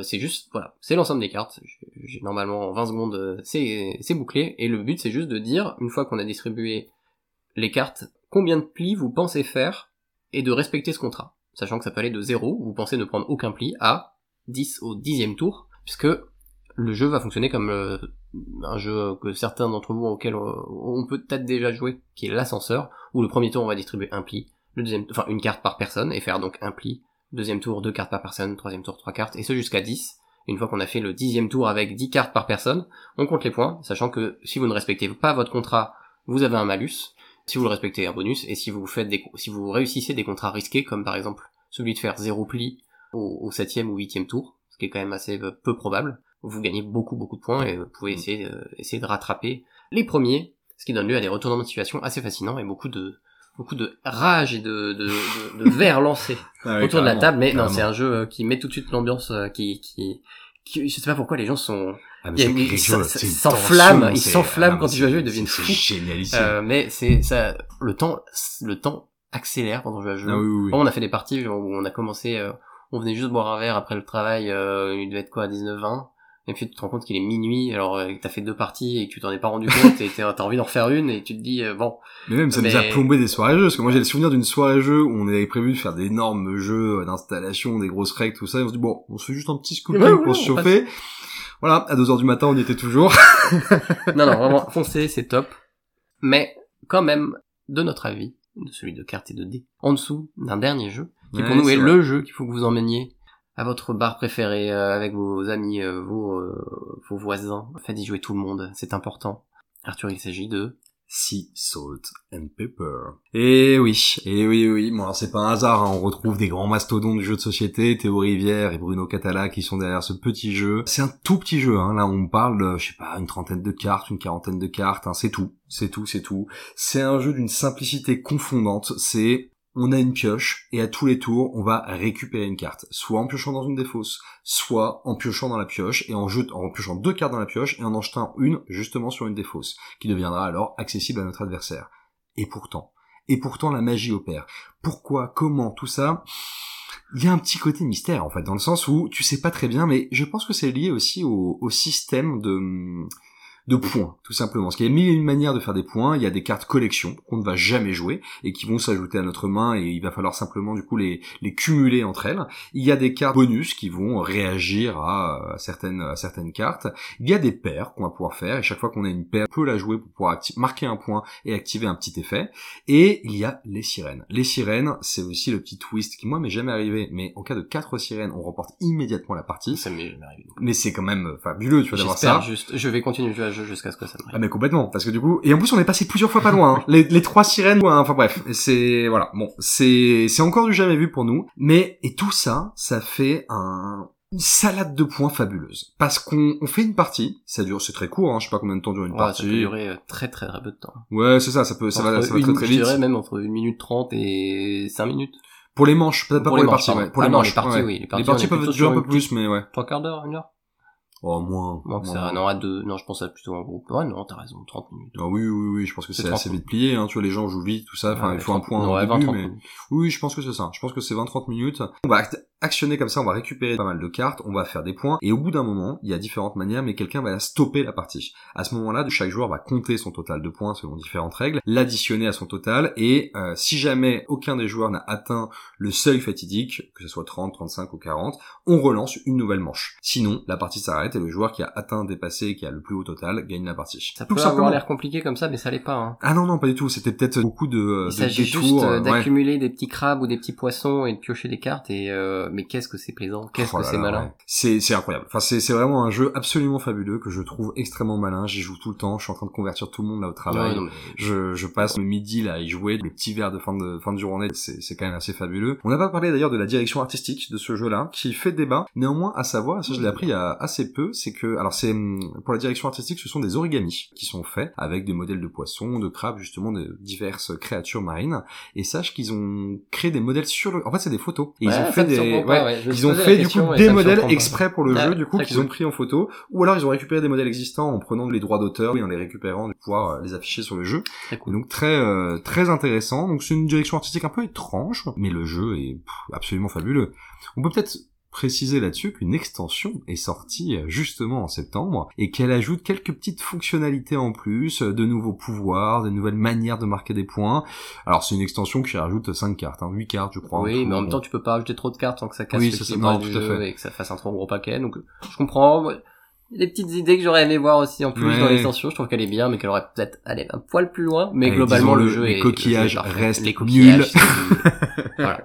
C'est juste, voilà, c'est l'ensemble des cartes. J'ai normalement en 20 secondes, c'est bouclé. Et le but, c'est juste de dire, une fois qu'on a distribué les cartes, combien de plis vous pensez faire et de respecter ce contrat. Sachant que ça peut aller de 0, vous pensez ne prendre aucun pli, à 10 au 10e tour, puisque le jeu va fonctionner comme un jeu que certains d'entre vous auquel on peut peut-être déjà jouer, qui est l'ascenseur, où le premier tour on va distribuer un pli, le deuxième, enfin une carte par personne, et faire donc un pli, deuxième tour 2 cartes par personne, troisième tour 3 cartes, et ce jusqu'à 10. Une fois qu'on a fait le 10e tour avec 10 cartes par personne, on compte les points, sachant que si vous ne respectez pas votre contrat, vous avez un malus, si vous le respectez, un bonus, et si vous réussissez des contrats risqués, comme par exemple celui de faire 0 pli au 7e ou 8e tour, ce qui est quand même assez peu probable, vous gagnez beaucoup de points et vous pouvez essayer de rattraper les premiers, ce qui donne lieu à des retournements de situation assez fascinants et beaucoup de rage et de verre lancé autour de la table. Mais non, c'est un jeu qui met tout de suite l'ambiance qui je sais pas pourquoi les gens sont s'enflamment quand ils jouent à jeu, ils deviennent fous. Mais c'est ça, le temps accélère pendant le jeu. Ah, oui. On a fait des parties où on a commencé, on venait juste boire un verre après le travail, il devait être quoi, 19-20, et puis tu te rends compte qu'il est minuit, alors que t'as fait 2 parties et que tu t'en es pas rendu compte, et t'as envie d'en refaire une, et tu te dis bon. Mais même ça nous a plombé des soirées jeux, parce que moi j'ai le souvenir d'une soirée jeu où on avait prévu de faire d'énormes jeux d'installation, des grosses règles, tout ça, et on se dit bon, on se fait juste un petit Skull King pour se chauffer. Voilà, à 2h du matin, on y était toujours. non, vraiment, foncez, c'est top. Mais quand même, de notre avis, de celui de cartes et de dés, en dessous d'un dernier jeu, qui pour nous est le jeu qu'il faut que vous emmeniez à votre bar préféré, avec vos amis, vos voisins. Faites y jouer tout le monde, c'est important. Arthur, il s'agit de... Sea, Salt and Pepper. Et oui. Bon, alors c'est pas un hasard, hein. On retrouve des grands mastodons du jeu de société, Théo Rivière et Bruno Catala, qui sont derrière ce petit jeu. C'est un tout petit jeu, hein. Là, on parle, je sais pas, une trentaine de cartes, une quarantaine de cartes, hein. C'est tout. C'est un jeu d'une simplicité confondante. On a une pioche, et à tous les tours, on va récupérer une carte. Soit en piochant dans une des fosses, soit en piochant dans la pioche, et en piochant 2 cartes dans la pioche, et en jetant une, justement, sur une des fosses, qui deviendra alors accessible à notre adversaire. Et pourtant, la magie opère. Pourquoi, comment, tout ça? Il y a un petit côté mystère, en fait, dans le sens où tu sais pas très bien, mais je pense que c'est lié aussi au système de points, tout simplement. Parce qu'il y a mille et une manières de faire des points. Il y a des cartes collection qu'on ne va jamais jouer et qui vont s'ajouter à notre main, et il va falloir simplement du coup les cumuler entre elles. Il y a des cartes bonus qui vont réagir à certaines cartes. Il y a des paires qu'on va pouvoir faire, et chaque fois qu'on a une paire, on peut la jouer pour pouvoir marquer un point et activer un petit effet. Et il y a les sirènes. Les sirènes, c'est aussi le petit twist qui moi m'est jamais arrivé, mais en cas de 4 sirènes, on remporte immédiatement la partie. Ça m'est jamais arrivé. Mais c'est quand même fabuleux, tu vois, d'avoir ça. Juste, je vais continuer de jouer à jusqu'à ce que ça m'arrive. Ah mais complètement, parce que du coup, et en plus on est passé plusieurs fois pas loin, hein. les 3 sirènes, hein, enfin bref, c'est encore du jamais vu pour nous, mais et tout ça fait une salade de points fabuleuse, parce qu'on fait une partie, ça dure, c'est très court, hein, je sais pas combien de temps dure une partie. Ça peut durer très peu de temps. Ouais, c'est ça, ça va très très vite. Je dirais même entre 1 minute 30 et 5 minutes. Pour les manches, peut-être pas pour les parties, ouais. Pour les manches, oui. Les parties peuvent durer un peu plus, mais ouais. 3/4 d'heure, 1 heure. Oh, moins. Je pense à plutôt un groupe. Ouais, non, t'as raison, 30 minutes. Ah oui, je pense que c'est assez vite plié, hein, tu vois, les gens jouent vite, tout ça, enfin, il faut un point au début, mais... Oui, je pense que c'est ça, je pense que c'est 20-30 minutes. On va actionner comme ça, on va récupérer pas mal de cartes, on va faire des points, et au bout d'un moment, il y a différentes manières, mais quelqu'un va stopper la partie. À ce moment-là, chaque joueur va compter son total de points selon différentes règles, l'additionner à son total, et si jamais aucun des joueurs n'a atteint le seuil fatidique, que ce soit 30, 35 ou 40, on relance une nouvelle manche. Sinon, la partie s'arrête et le joueur qui a atteint, dépassé, qui a le plus haut total, gagne la partie. Ça peut avoir l'air compliqué comme ça, mais ça l'est pas. Hein. Ah non, non, pas du tout, c'était peut-être beaucoup de détours. Il s'agit juste d'accumuler des petits crabes ou des petits poissons et de piocher des cartes, et mais qu'est-ce que c'est plaisant, qu'est-ce que c'est malin. Ouais. C'est incroyable. Enfin, c'est vraiment un jeu absolument fabuleux que je trouve extrêmement malin. J'y joue tout le temps. Je suis en train de convertir tout le monde là au travail. Ouais, ouais. Je passe le midi là à y jouer. Le petit verre de fin de journée, c'est quand même assez fabuleux. On n'a pas parlé d'ailleurs de la direction artistique de ce jeu-là, qui fait débat. Néanmoins, à savoir, ça je l'ai appris il y a assez peu, c'est que alors c'est pour la direction artistique, ce sont des origamis qui sont faits avec des modèles de poissons, de crabes, justement de diverses créatures marines. Et sache qu'ils ont créé des modèles sur le. En fait, c'est des photos. Et ouais, ils ont fait des ils ont fait du coup des modèles exprès pour le jeu, du coup, qu'ils ont pris en photo, ou alors ils ont récupéré des modèles existants en prenant les droits d'auteur et en les récupérant de pouvoir les afficher sur le jeu. Cool. Donc très intéressant. Donc c'est une direction artistique un peu étrange, mais le jeu est absolument fabuleux. On peut peut-être préciser là-dessus qu'une extension est sortie justement en septembre et qu'elle ajoute quelques petites fonctionnalités en plus, de nouveaux pouvoirs, de nouvelles manières de marquer des points. Alors c'est une extension qui rajoute 5 cartes, hein, 8 cartes je crois. Oui, mais en même temps tu peux pas rajouter trop de cartes tant que ça casse l'équilibre du jeu et que ça fasse un trop gros paquet, donc je comprends. Des petites idées que j'aurais aimé voir aussi en plus dans l'extension, je trouve qu'elle est bien, mais qu'elle aurait peut-être allé un poil plus loin, mais globalement le jeu est les coquillages restent nuls. Voilà.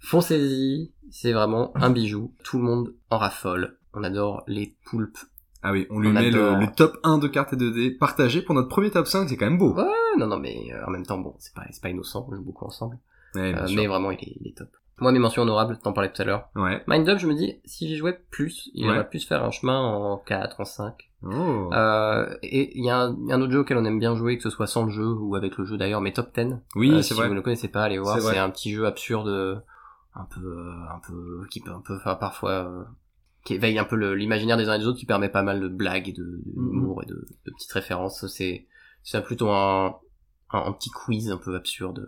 Foncez-y, c'est vraiment un bijou, tout le monde en raffole, on adore les poulpes. Ah oui, on lui met le top 1 de cartes et de dés partagé pour notre premier top 5, c'est quand même beau. Ouais, non mais en même temps bon, c'est pas innocent, on joue beaucoup ensemble. Ouais, mais vraiment il est top. Moi, mes mentions honorables, t'en parlais tout à l'heure. Ouais. Mind Up, je me dis, si j'y jouais plus, il aurait pu se faire un chemin en 4, en 5. Oh. Et il y a un autre jeu auquel on aime bien jouer, que ce soit sans le jeu ou avec le jeu d'ailleurs, mais Top 10. Oui, c'est vrai. Si vous ne le connaissez pas, allez voir. C'est un petit jeu absurde, un peu, qui peut un peu faire parfois, qui éveille un peu l'imaginaire des uns et des autres, qui permet pas mal de blagues et d'humour et de petites références. C'est plutôt un petit quiz un peu absurde,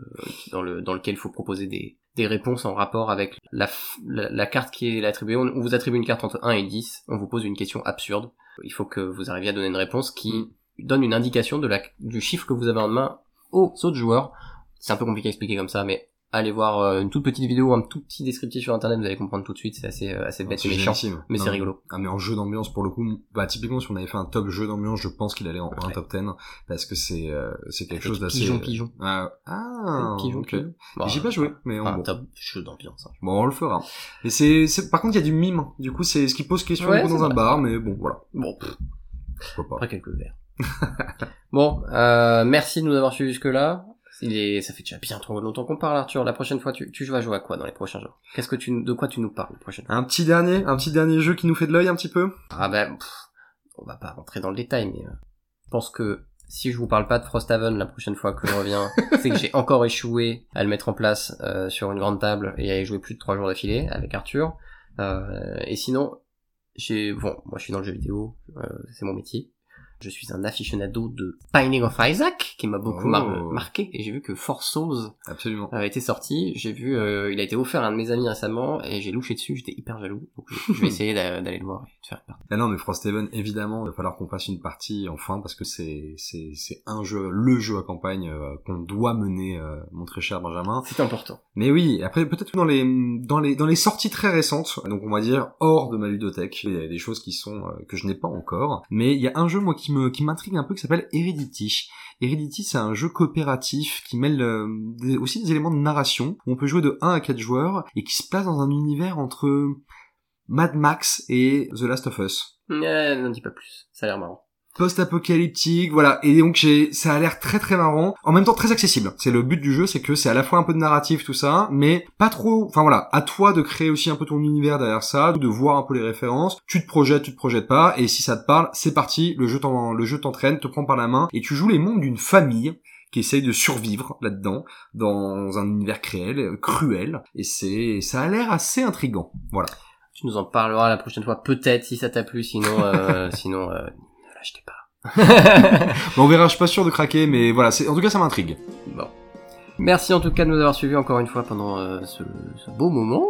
dans lequel il faut proposer des réponses en rapport avec la carte qui est attribuée. On vous attribue une carte entre 1 et 10, on vous pose une question absurde. Il faut que vous arriviez à donner une réponse qui donne une indication du chiffre que vous avez en main aux autres joueurs. C'est un peu compliqué à expliquer comme ça, mais allez voir une toute petite vidéo, un tout petit descriptif sur internet, vous allez comprendre tout de suite, c'est assez bête et méchant, mais c'est rigolo. Ah mais en jeu d'ambiance pour le coup, bah typiquement si on avait fait un top jeu d'ambiance, je pense qu'il allait en un top 10 parce que c'est quelque chose d'assez pigeon. Pigeon. Bon, j'ai pas joué, mais on top jeu d'ambiance. Hein. Bon, on le fera. Mais c'est par contre il y a du mime. Du coup, c'est ce qui pose question dans un bar, mais bon voilà. Bon. Pourquoi pas. Après quelques verres. Bon, merci de nous avoir suivis jusque là. Ça fait déjà bien trop longtemps qu'on parle, Arthur. La prochaine fois, tu vas jouer à quoi dans les prochains jours? De quoi tu nous parles la prochaine fois? Un petit dernier jeu qui nous fait de l'œil un petit peu? Ah ben, on va pas rentrer dans le détail, mais je pense que si je vous parle pas de Frosthaven la prochaine fois que je reviens, c'est que j'ai encore échoué à le mettre en place sur une grande table et à y jouer plus de 3 jours d'affilée avec Arthur. Et sinon, moi je suis dans le jeu vidéo, c'est mon métier. Je suis un aficionado de Binding of Isaac, qui m'a beaucoup marqué, et j'ai vu que Four Souls avait été sorti, il a été offert à un de mes amis récemment, et j'ai louché dessus, j'étais hyper jaloux, donc je vais essayer d'aller le voir et de faire une partie. Ah non, mais Frosthaven, évidemment, il va falloir qu'on passe une partie, enfin, parce que c'est le jeu à campagne qu'on doit mener, mon très cher Benjamin. C'est important. Mais oui, après, peut-être que dans les sorties très récentes, donc on va dire hors de ma ludothèque, il y a des choses qui sont, que je n'ai pas encore, mais il y a un jeu, moi, qui m'intrigue un peu, qui s'appelle Heredity. Heredity, c'est un jeu coopératif qui mêle aussi des éléments de narration, où on peut jouer de 1 à 4 joueurs, et qui se place dans un univers entre Mad Max et The Last of Us. N'en dis pas plus, ça a l'air marrant. Post-apocalyptique, voilà. Et donc ça a l'air très très marrant. En même temps très accessible. C'est le but du jeu, c'est que c'est à la fois un peu de narratif tout ça, mais pas trop. Enfin voilà, à toi de créer aussi un peu ton univers derrière ça, de voir un peu les références. Tu te projettes pas. Et si ça te parle, c'est parti. Le jeu t'entraîne, te prend par la main et tu joues les membres d'une famille qui essaye de survivre là-dedans, dans un univers cruel. Et ça a l'air assez intriguant. Voilà. Tu nous en parleras la prochaine fois peut-être si ça t'a plu. Sinon, je t'ai pas. On verra, je suis pas sûr de craquer, mais voilà, en tout cas ça m'intrigue. Bon. Merci en tout cas de nous avoir suivis encore une fois pendant ce bon moment.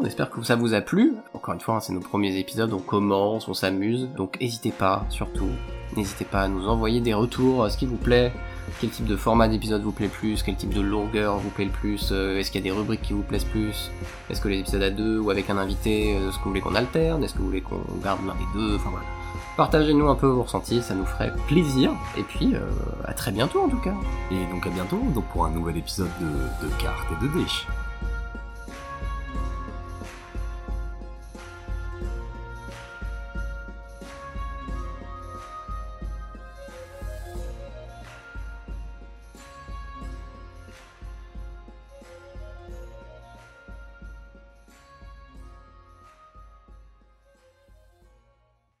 On espère que ça vous a plu. Encore une fois, hein, c'est nos premiers épisodes, on commence, on s'amuse. Donc n'hésitez pas, surtout, n'hésitez pas à nous envoyer des retours, ce qui vous plaît, quel type de format d'épisode vous plaît le plus, quel type de longueur vous plaît le plus, est-ce qu'il y a des rubriques qui vous plaisent plus, est-ce que les épisodes à deux ou avec un invité, est-ce que vous voulez qu'on alterne, est-ce que vous voulez qu'on garde l'un des deux, enfin voilà. Partagez-nous un peu vos ressentis, ça nous ferait plaisir. Et puis, à très bientôt en tout cas. Et donc à bientôt donc pour un nouvel épisode de cartes et de dés.